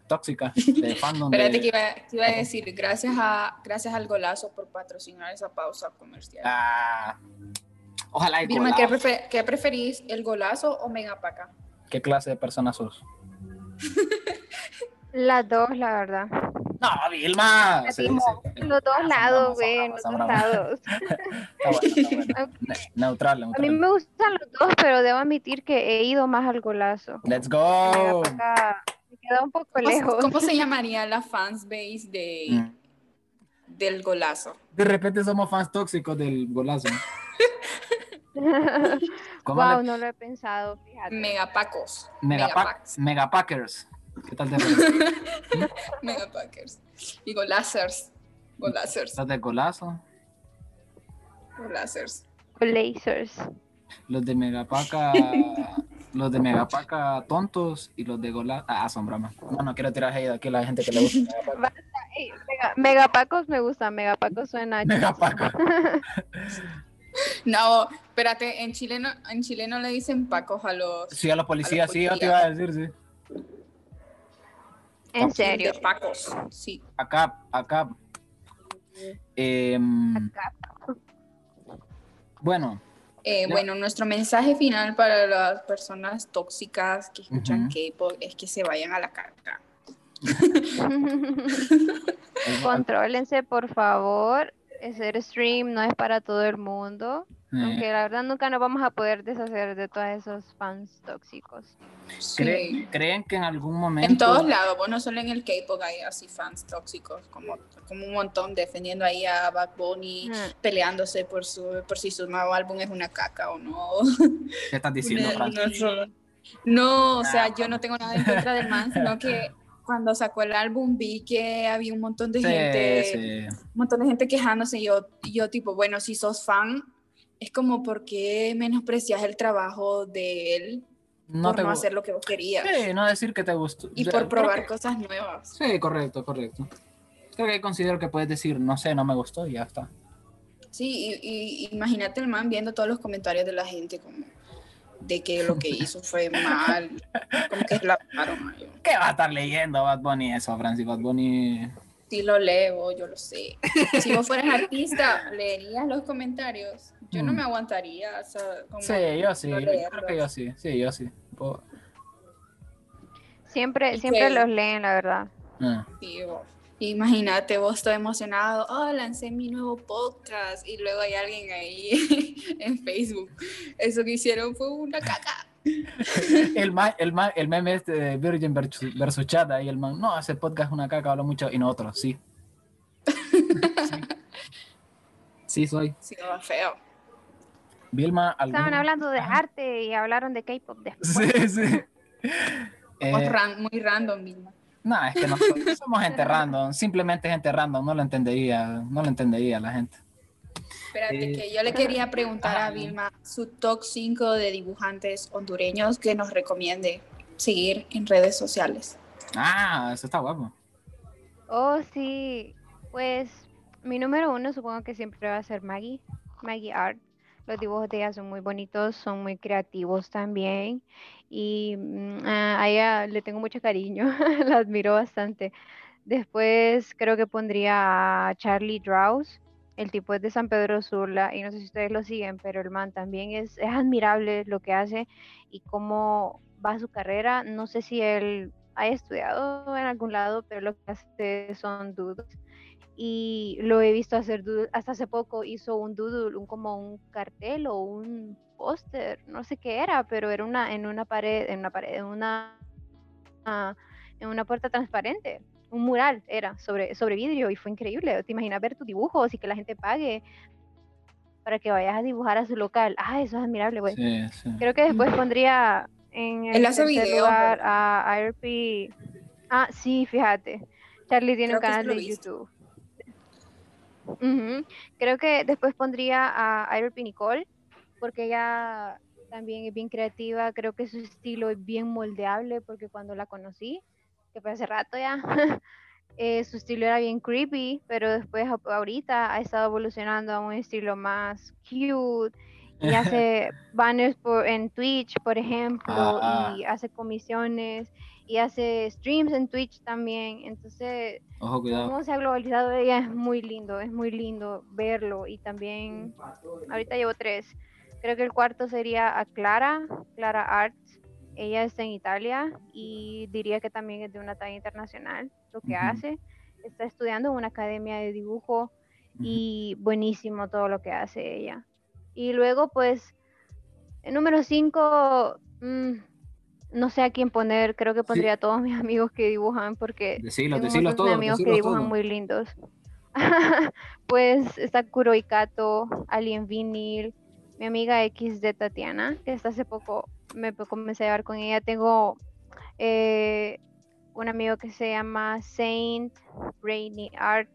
tóxicas de fandom. Espérate, de... que iba, que iba a decir gracias a gracias al golazo por patrocinar esa pausa comercial. Ah. Ojalá. Vilma, ¿qué, prefer- ¿qué preferís? ¿El golazo o Megapaca? ¿Qué clase de persona sos? Las dos, la verdad. No, Vilma. Sí, sí, sí. Los dos ah, lados, güey. Los dos lados. Está bueno, está bueno. Okay. Neutral, neutral. A mí me gustan los dos, pero debo admitir que he ido más al golazo. Let's go. Megapaca me queda un poco lejos. ¿Cómo se llamaría la fansbase de, mm. del golazo? De repente somos fans tóxicos del golazo. Wow, le... no lo he pensado, fíjate. Megapacos. Megapacos. Megapackers. ¿Qué tal te Megapackers. Y golazers. Golazers. ¿Los de golazo? Golazers. Golazers. Los de Megapaca. Los de Megapaca tontos y los de golazo. Ah, son bromas. No, no quiero tirar hate aquí a la gente que le gusta Megapaca. Hey, mega... Megapacos me gusta. Megapacos suena. Megapacos. No, espérate, en chileno, en chileno le dicen pacos a los... Sí, a los policías, a los policías. Sí, yo te iba a decir, sí. ¿En serio? Pacos, sí. Acá, acá. Eh, acá. Bueno. Eh, ya... Bueno, nuestro mensaje final para las personas tóxicas que escuchan uh-huh. K-pop es que se vayan a la caca. Contrólense, por favor. Hacer stream no es para todo el mundo, eh. aunque la verdad nunca nos vamos a poder deshacer de todos esos fans tóxicos. ¿Creen, sí. ¿creen que en algún momento? En todos lados, pues no solo en el K-pop hay así fans tóxicos, como, como un montón defendiendo ahí a Bad Bunny, eh. peleándose por, su, por si su nuevo álbum es una caca o no. ¿Qué estás diciendo, Francis? No, no, no, o sea, yo no tengo nada en contra del man, sino que cuando sacó el álbum vi que había un montón de sí, gente, sí. un montón de gente quejándose y yo, yo tipo, bueno, si sos fan, es como ¿por qué menosprecias el trabajo de él? No por te no gu- hacer lo que vos querías. Sí, no decir que te gustó. Y yo, por probar que, cosas nuevas. Sí, correcto, correcto. Creo que considero que puedes decir, no sé, no me gustó y ya está. Sí, y, y imagínate el man viendo todos los comentarios de la gente como de que lo que hizo fue mal, como que la pararon. ¿Qué va a estar leyendo Bad Bunny eso, Francis? Bad Bunny... Sí lo leo, yo lo sé. Si vos fueras artista, leerías los comentarios. Yo hmm. no me aguantaría. O sea, como sí, yo sí, no yo creo que yo sí, sí, yo sí. Puedo. Siempre, siempre sí. los leen, la verdad. Ah. Sí, vos. Imagínate, vos estoy emocionado, oh, lancé mi nuevo podcast y luego hay alguien ahí en Facebook. Eso que hicieron fue una caca. el, ma- el, ma- el meme este de Virgin versus, versus Chata y el man, no, ese podcast es una caca, hablo mucho y nosotros, sí. sí. Sí, soy. Sí, no, feo. Vilma, ¿algún... Estaban hablando de arte y hablaron de K-pop después. Sí, sí. eh... ran- muy random, Vilma. No, nah, es que nosotros somos gente random, simplemente gente random, no lo entendería, no lo entendería la gente. Espérate, eh, que yo le quería preguntar ah, a Vilma su top cinco de dibujantes hondureños que nos recomiende seguir en redes sociales. Ah, eso está guapo. Oh, sí, pues mi número uno supongo que siempre va a ser Maggie, Maggie Art. Los dibujos de ella son muy bonitos, son muy creativos también y uh, a ella le tengo mucho cariño, la admiro bastante. Después creo que pondría a Charlie Draus, el tipo es de San Pedro Sula y no sé si ustedes lo siguen, pero el man también es, es admirable lo que hace y cómo va su carrera. No sé si él ha estudiado en algún lado, pero lo que hace son dudas. Y lo he visto hacer doodle, hasta hace poco hizo un doodle, un, como un cartel o un póster, no sé qué era, pero era una en una pared, en una pared, en una uh, en una puerta transparente, un mural era sobre sobre vidrio y fue increíble. ¿Te imaginas ver tus dibujos y que la gente pague para que vayas a dibujar a su local? Ah, eso es admirable, güey. Sí, sí. Creo que después pondría en el tercer video, lugar pero... a A R P. Ah, sí, fíjate. Charlie tiene Creo un canal de visto. YouTube. Uh-huh. Creo que después pondría a Irene Nicole porque ella también es bien creativa, creo que su estilo es bien moldeable porque cuando la conocí, que fue hace rato ya, eh, su estilo era bien creepy, pero después ahorita ha estado evolucionando a un estilo más cute y hace banners por, en Twitch, por ejemplo, ah, y hace comisiones y hace streams en Twitch también, entonces ojo, cómo se ha globalizado ella es muy lindo, es muy lindo verlo y también ahorita llevo tres, creo que el cuarto sería a Clara, Clara Art, ella está en Italia y diría que también es de una talla internacional lo que uh-huh. hace, está estudiando en una academia de dibujo uh-huh. y buenísimo todo lo que hace ella. Y luego pues el número cinco mmm, no sé a quién poner, creo que pondría sí. a todos mis amigos que dibujan porque decilo, tengo decilo todos, amigos que dibujan todos. Muy lindos. Pues está Kuro Ikato, Alien Vinyl, mi amiga X de Tatiana, que hasta hace poco me comencé a llevar con ella. Tengo eh, un amigo que se llama Saint Rainy Art,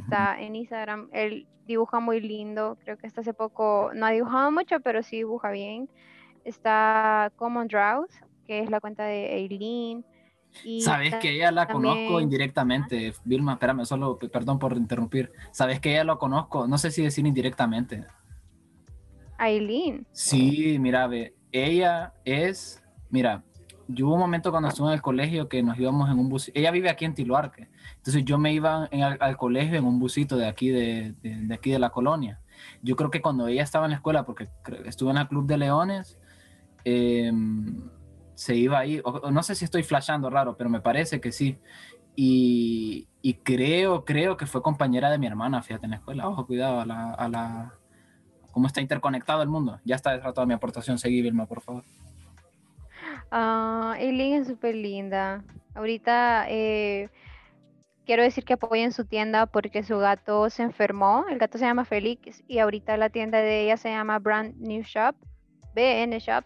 está uh-huh. en Instagram, él dibuja muy lindo, creo que hasta hace poco no ha dibujado mucho, pero sí dibuja bien. Está Common Draws, que es la cuenta de Eileen. Y sabes que ella la también... conozco indirectamente, Vilma, espérame, solo, perdón por interrumpir. Sabes que ella la conozco, no sé si decir indirectamente. Eileen. Sí, mira, ve, ella es, mira, yo hubo un momento cuando estuve en el colegio que nos íbamos en un bus, ella vive aquí en Tiloarque, entonces yo me iba en, al, al colegio en un busito de aquí de, de, de aquí de la colonia. Yo creo que cuando ella estaba en la escuela, porque estuve en el Club de Leones, Eh, se iba ahí, o, no sé si estoy flashando raro, pero me parece que sí, y, y creo, creo que fue compañera de mi hermana, fíjate, en la escuela, ojo, cuidado, a la, a la, cómo está interconectado el mundo, ya está detrás toda mi aportación, seguí Vilma, por favor. Ah, uh, Eileen es súper linda, ahorita, eh, quiero decir que apoyen su tienda porque su gato se enfermó, el gato se llama Félix, y ahorita la tienda de ella se llama Brand New Shop, B N Shop,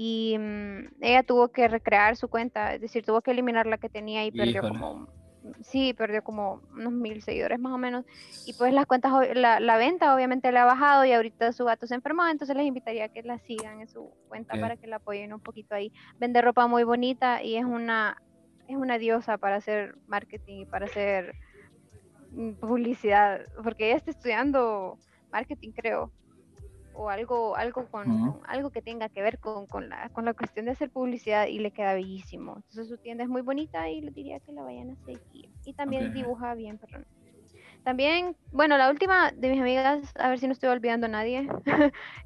y um, ella tuvo que recrear su cuenta, es decir, tuvo que eliminar la que tenía y perdió Híjole. como, sí, perdió como unos mil seguidores más o menos, y pues las cuentas, la, la venta obviamente le ha bajado y ahorita su gato se enfermó, entonces les invitaría a que la sigan en su cuenta okay. para que la apoyen un poquito ahí, vende ropa muy bonita y es una, es una diosa para hacer marketing y para hacer publicidad, porque ella está estudiando marketing, creo, o algo algo con uh-huh. algo que tenga que ver con, con, la, con la cuestión de hacer publicidad y le queda bellísimo. Entonces su tienda es muy bonita y le diría que la vayan a seguir. Y también okay. dibuja bien, perdón. También, bueno, la última de mis amigas, a ver si no estoy olvidando a nadie,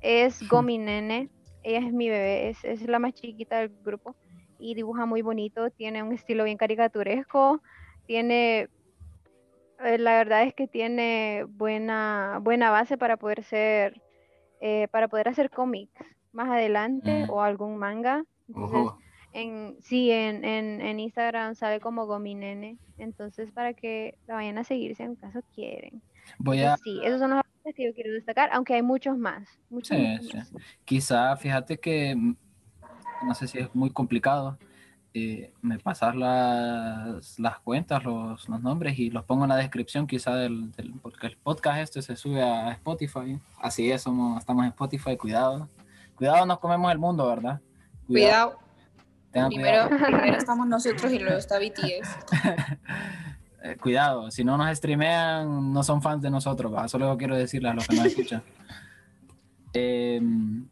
es Gomi Nene. Ella es mi bebé, es, es la más chiquita del grupo y dibuja muy bonito, tiene un estilo bien caricaturesco, tiene... La verdad es que tiene buena, buena base para poder ser... Eh, para poder hacer cómics más adelante mm. o algún manga. Entonces, uh-huh. en, sí, en, en, en Instagram sale como Gomi Nene. Entonces, para que la vayan a seguir si en caso quieren. Voy a... Sí, esos son los artistas que yo quiero destacar, aunque hay muchos más. Muchos sí, más. Sí. Quizá, fíjate que, no sé si es muy complicado, eh, me pasas las, las cuentas, los, los nombres y los pongo en la descripción quizá del, del, porque el podcast este se sube a Spotify, así es, somos, estamos en Spotify, cuidado, cuidado nos comemos el mundo, ¿verdad? Cuidado, cuidado. Primero, cuidado. Primero estamos nosotros y luego está B T S. Cuidado, si no nos streamean no son fans de nosotros, ¿va? Eso luego quiero decirles a los que nos escuchan. eh,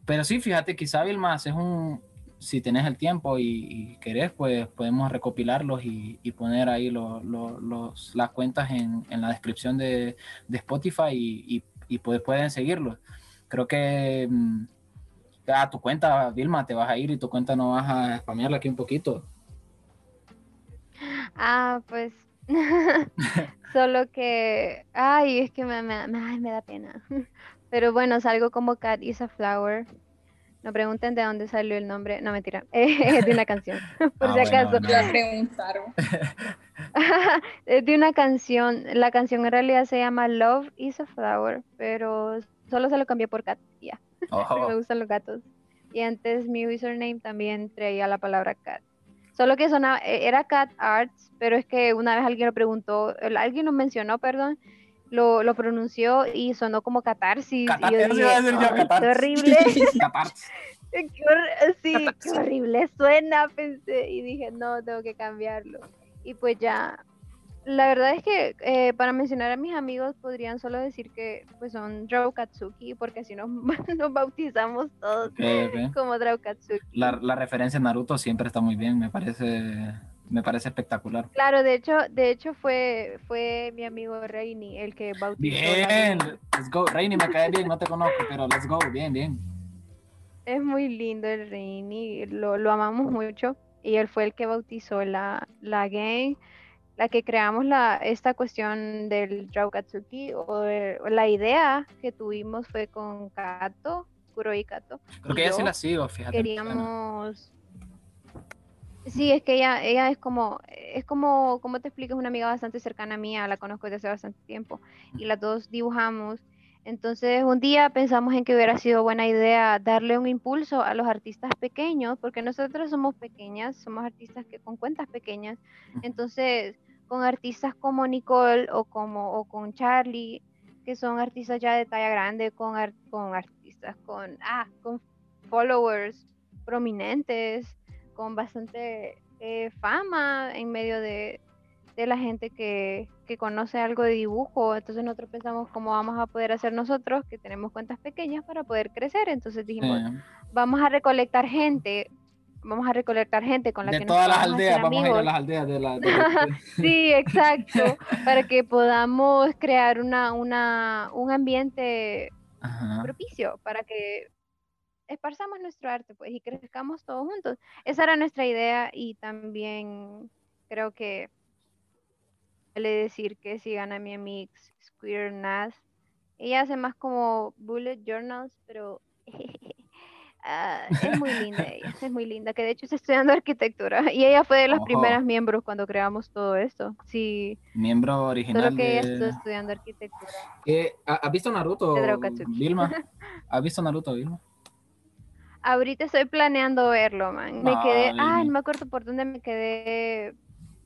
pero sí, fíjate, quizá Vilma es un... Si tenés el tiempo y, y querés, pues podemos recopilarlos y, y poner ahí lo, lo, los, las cuentas en, en la descripción de, de Spotify y, y, y pues, pueden seguirlos. Creo que a tu cuenta, Vilma, te vas a ir y tu cuenta no vas a spamearla aquí un poquito. Ah, pues... Solo que... Ay, es que me, me, me, me da pena. Pero bueno, salgo como Cat is a Flower. No pregunten de dónde salió el nombre, no mentira, es de una canción, por ah, si acaso. Bueno, no. La preguntaron. Es de una canción, la canción en realidad se llama Love is a Flower, pero solo se lo cambié por cat, ya, oh. Porque me gustan los gatos. Y antes mi username también traía la palabra cat. Solo que sonaba, era Cat Arts, pero es que una vez alguien lo preguntó, alguien nos mencionó, perdón, Lo, lo pronunció y sonó como catarsis. Catarsis, y yo dije, yo, oh, catarsis. Qué horrible. Catarsis. Qué hor- sí, catarsis. Qué horrible suena, pensé. Y dije, no, tengo que cambiarlo. Y pues ya, la verdad es que eh, para mencionar a mis amigos podrían solo decir que pues son Drawkatsuki, porque así nos, nos bautizamos todos okay, okay. como Drawkatsuki. La, la referencia en Naruto siempre está muy bien, me parece... Me parece espectacular. Claro, de hecho, de hecho fue, fue mi amigo Rainy el que bautizó. Bien, let's go. Rainy me cae bien, no te conozco, pero let's go, bien, bien. Es muy lindo el Rainy, lo, lo amamos mucho. Y él fue el que bautizó la, la gang, la que creamos la, esta cuestión del Drawkatsuki, o el, la idea que tuvimos fue con Kato, Kuroi Kato. Creo que ella sí la sigo, fíjate. Queríamos... Sí, es que ella, ella es como, es como, como te explico, es una amiga bastante cercana a mía, la conozco desde hace bastante tiempo, y las dos dibujamos, entonces un día pensamos en que hubiera sido buena idea darle un impulso a los artistas pequeños, porque nosotros somos pequeñas, somos artistas que con cuentas pequeñas, entonces con artistas como Nicole o, como, o con Charlie, que son artistas ya de talla grande, con, art, con artistas, con, ah, con followers prominentes, con bastante eh, fama en medio de, de la gente que, que conoce algo de dibujo. Entonces nosotros pensamos cómo vamos a poder hacer nosotros, que tenemos cuentas pequeñas, para poder crecer. Entonces dijimos, eh. vamos a recolectar gente, vamos a recolectar gente con la de que nos vamos a hacer amigos. De todas las aldeas, vamos a ir a las aldeas. De la, de... sí, exacto, para que podamos crear una, una, un ambiente Ajá. propicio para que... esparzamos nuestro arte pues y crezcamos todos juntos. Esa era nuestra idea y también creo que le decir que sigan a mi amiga Square Nas. Ella hace más como bullet journals, pero uh, es muy linda ella, es muy linda, que de hecho está estudiando arquitectura y ella fue de las Ojo. primeras miembros cuando creamos todo esto. Sí. Miembro original. Solo que de... ella está estudiando arquitectura. Eh, ¿Has visto Naruto, Vilma? ¿Has visto Naruto, Vilma? Ahorita estoy planeando verlo, man. Me quedé, ah, no me acuerdo por dónde me quedé,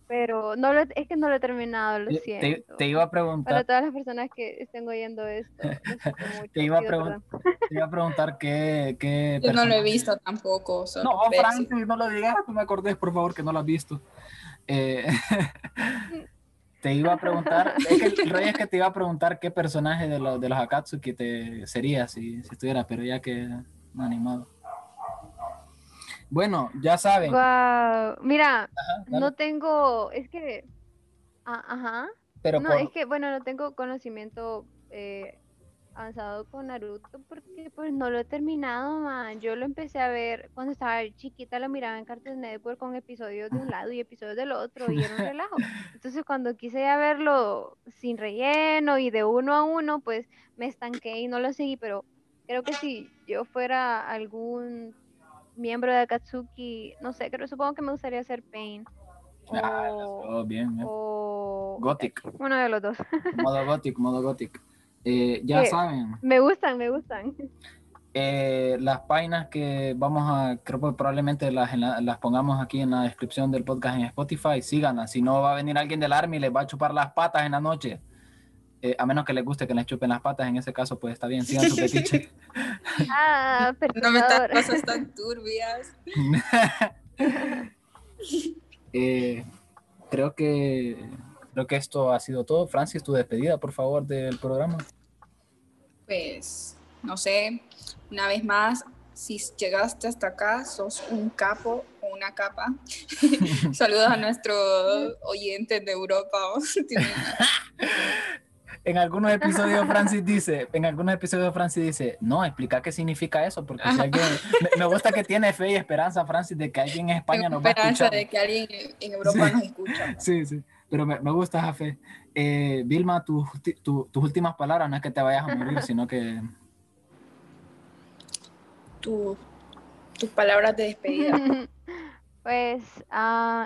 pero no lo, es que no lo he terminado, lo siento. Te, te iba a preguntar. Para todas las personas que estén oyendo esto. Mucho, te, iba a pregun- te iba a preguntar qué... qué Yo no lo he visto tampoco. O sea, no, oh, Frank, no lo digas, no me acordes, por favor, que no lo has visto. Eh, te iba a preguntar, es que el rey es que te iba a preguntar qué personaje de, lo, de los Akatsuki te sería si, si estuviera, pero ya que no animado. Bueno, ya saben. Wow. Mira, ajá, no tengo, es que, ah, ajá, pero no, por... es que, bueno, no tengo conocimiento eh, avanzado con Naruto porque pues no lo he terminado, man. Yo lo empecé a ver cuando estaba chiquita, lo miraba en Cartoon Network con episodios de un lado y episodios del otro y era un relajo. Entonces cuando quise ya verlo sin relleno y de uno a uno, pues me estanqué y no lo seguí, pero creo que si yo fuera algún... miembro de Akatsuki, no sé, creo, supongo que me gustaría ser Pain. Ah, o, bien, bien. O... Gothic. Uno de los dos. Modo Gothic, modo Gothic. Eh, ya eh, saben. Me gustan, me gustan. Eh, las páginas que vamos a, creo que probablemente las, la, las pongamos aquí en la descripción del podcast en Spotify, síganlas, si no va a venir alguien del ARMY y les va a chupar las patas en la noche. Eh, a menos que les guste que les chupen las patas, en ese caso pues está bien, sigan su petiche. Ah, perdón. No me están cosas tan turbias. eh, creo que creo que esto ha sido todo. Francis, tu despedida, por favor, del programa. Pues, no sé, una vez más, si llegaste hasta acá, sos un capo o una capa. Saludos a nuestros oyentes de Europa. En algunos episodios Francis dice, en algunos episodios Francis dice, no, explica qué significa eso, porque si alguien, me, me gusta que tiene fe y esperanza, Francis, de que alguien en España nos va a escuchar. Esperanza de que alguien en Europa sí, nos escucha. ¿No? Sí, sí, pero me, me gusta esa fe. Eh, Vilma, tu, tu, tus últimas palabras, no es que te vayas a morir, sino que... Tu, tus palabras de despedida. Pues, uh,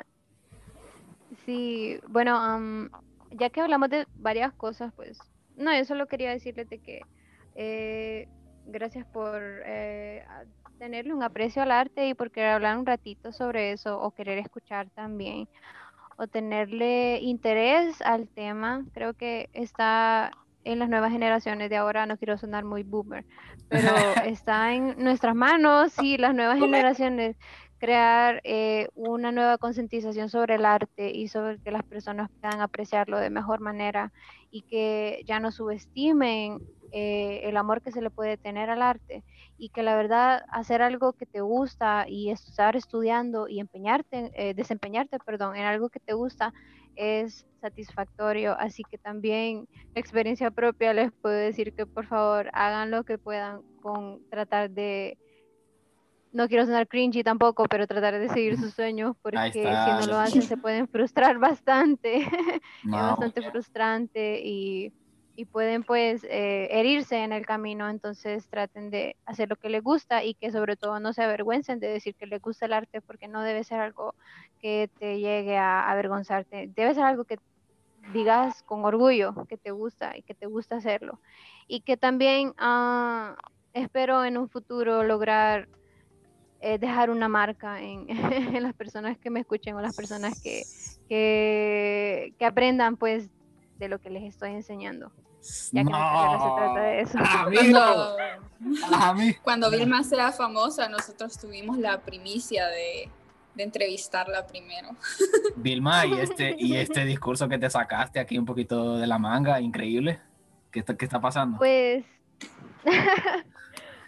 sí, bueno... Um, ya que hablamos de varias cosas, pues, no, yo solo quería decirles de que eh, gracias por eh, tenerle un aprecio al arte y por querer hablar un ratito sobre eso, o querer escuchar también, o tenerle interés al tema. Creo que está en las nuevas generaciones de ahora, no quiero sonar muy boomer, pero está en nuestras manos y las nuevas generaciones crear eh, una nueva concientización sobre el arte y sobre que las personas puedan apreciarlo de mejor manera y que ya no subestimen eh, el amor que se le puede tener al arte, y que la verdad hacer algo que te gusta y estar estudiando y empeñarte, eh, desempeñarte perdón, en algo que te gusta es satisfactorio, así que también experiencia propia les puedo decir que por favor hagan lo que puedan con tratar de... No quiero sonar cringy tampoco, pero tratar de seguir sus sueños, porque si no lo hacen se pueden frustrar bastante. No. Es bastante frustrante y, y pueden pues eh, herirse en el camino, entonces traten de hacer lo que les gusta y que sobre todo no se avergüencen de decir que les gusta el arte, porque no debe ser algo que te llegue a avergonzarte, debe ser algo que digas con orgullo que te gusta y que te gusta hacerlo, y que también uh, espero en un futuro lograr dejar una marca en, en las personas que me escuchen o las personas que, que, que aprendan pues de lo que les estoy enseñando, ya que no, no se trata de eso. Cuando, cuando Vilma sea famosa, nosotros tuvimos la primicia de, de entrevistarla primero. Vilma, y este, y este discurso que te sacaste aquí un poquito de la manga, increíble, ¿qué está, qué está pasando? Pues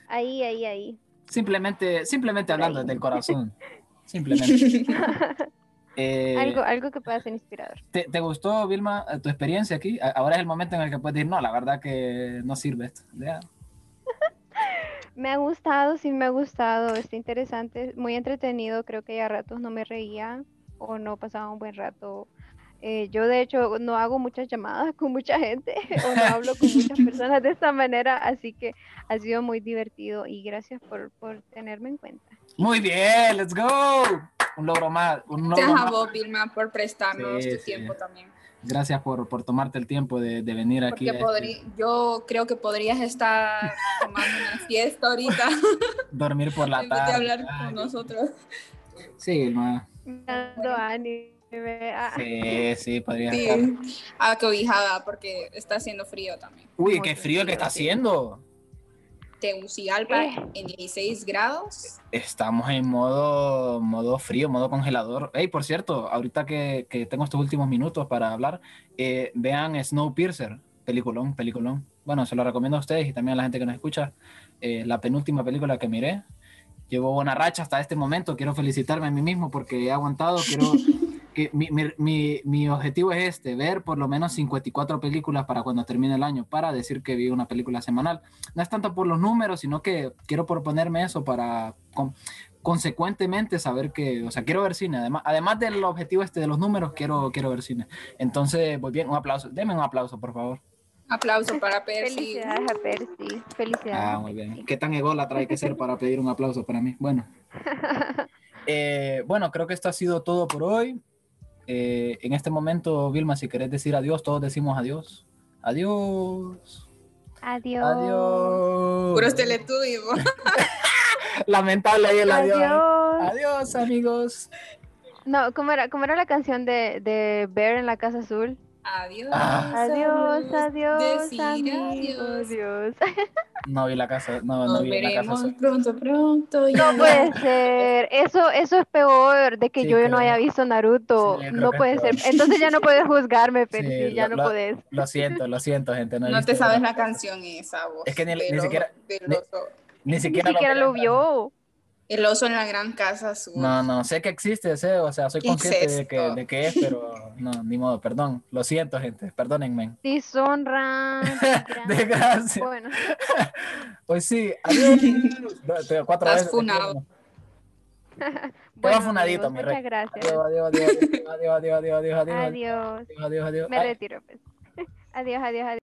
ahí, ahí, ahí Simplemente, simplemente hablando desde el corazón. Simplemente. Eh, algo, algo que pueda ser inspirador. ¿Te, te gustó, Vilma, tu experiencia aquí? Ahora es el momento en el que puedes decir, no, la verdad que no sirve esto. Ya. Me ha gustado, sí me ha gustado. Está interesante, muy entretenido. Creo que ya a ratos no me reía o no pasaba un buen rato. Eh, yo de hecho no hago muchas llamadas con mucha gente o no hablo con muchas personas de esta manera, así que ha sido muy divertido y gracias por, por tenerme en cuenta. Muy bien, let's go. Un logro más. Un logro Te más. Amo, Vilma, por prestarnos sí, tu sí. tiempo también. Gracias por, por tomarte el tiempo de, de venir Porque aquí. Podrí, este. Yo creo que podrías estar tomando una siesta ahorita. Dormir por la tarde. De hablar ay. con nosotros. Sí, ma. Dando anime. Sí, sí, podría sí. estar. Acobijada porque está haciendo frío también. Uy, Muy qué frío, frío que está sí. haciendo. Tegucigalpa eh. en dieciséis grados. Estamos en modo, modo frío, modo congelador. Hey, por cierto, ahorita que, que tengo estos últimos minutos para hablar, eh, vean Snowpiercer, peliculón, peliculón. Bueno, se lo recomiendo a ustedes y también a la gente que nos escucha. Eh, la penúltima película que miré. Llevo buena racha hasta este momento. Quiero felicitarme a mí mismo porque he aguantado. Quiero... Que mi, mi, mi objetivo es este, ver por lo menos cincuenta y cuatro películas para cuando termine el año, para decir que vi una película semanal. No es tanto por los números, sino que quiero proponerme eso para con, consecuentemente saber que, o sea, quiero ver cine. Además, además del objetivo este de los números, quiero, quiero ver cine. Entonces, pues bien, un aplauso. Denme un aplauso, por favor. Aplauso para Percy. Felicidades a Percy. Felicidades. Ah, muy bien. ¿Qué tan ególatra hay que ser para pedir un aplauso para mí? Bueno. Eh, bueno, creo que esto ha sido todo por hoy. Eh, en este momento, Vilma, si querés decir adiós, todos decimos adiós. Adiós. Adiós. Adiós. Puros Teletubbies. Lamentable ahí el adiós. adiós. Adiós, amigos. No, ¿cómo era, cómo era la canción de, de Bear en la Casa Azul? Adiós. Ah. Adiós, adiós. Decir amigos. Adiós. No vi la casa, no, no vi la casa. Nos veremos pronto, pronto. Ya. No puede ser, eso, eso es peor de que sí, yo creo. no haya visto Naruto, sí, no puede ser, entonces ya no puedes juzgarme, pero sí, sí, ya lo, no puedes. Lo siento, lo siento, gente. No, no te sabes nada. la canción esa, vos. Es que ni, pero, ni siquiera, ni, ni siquiera, ni siquiera lo, lo vio. El oso en la gran casa azul. No, no, sé que existe ese, o sea, soy consciente es de, que, de que es, pero no, ni modo, perdón. Lo siento, gente, perdónenme. Deshonra. Desgracia. Bueno. Pues sí, adiós. Cuatro Estás veces. funado. Bueno, Queda funadito, amigos, mi rey. Muchas gracias. Adiós, adiós, adiós, adiós, adiós, adiós, adiós. Adiós, adiós, adiós. adiós. adiós. Me retiro, pues. Adiós, adiós, adiós.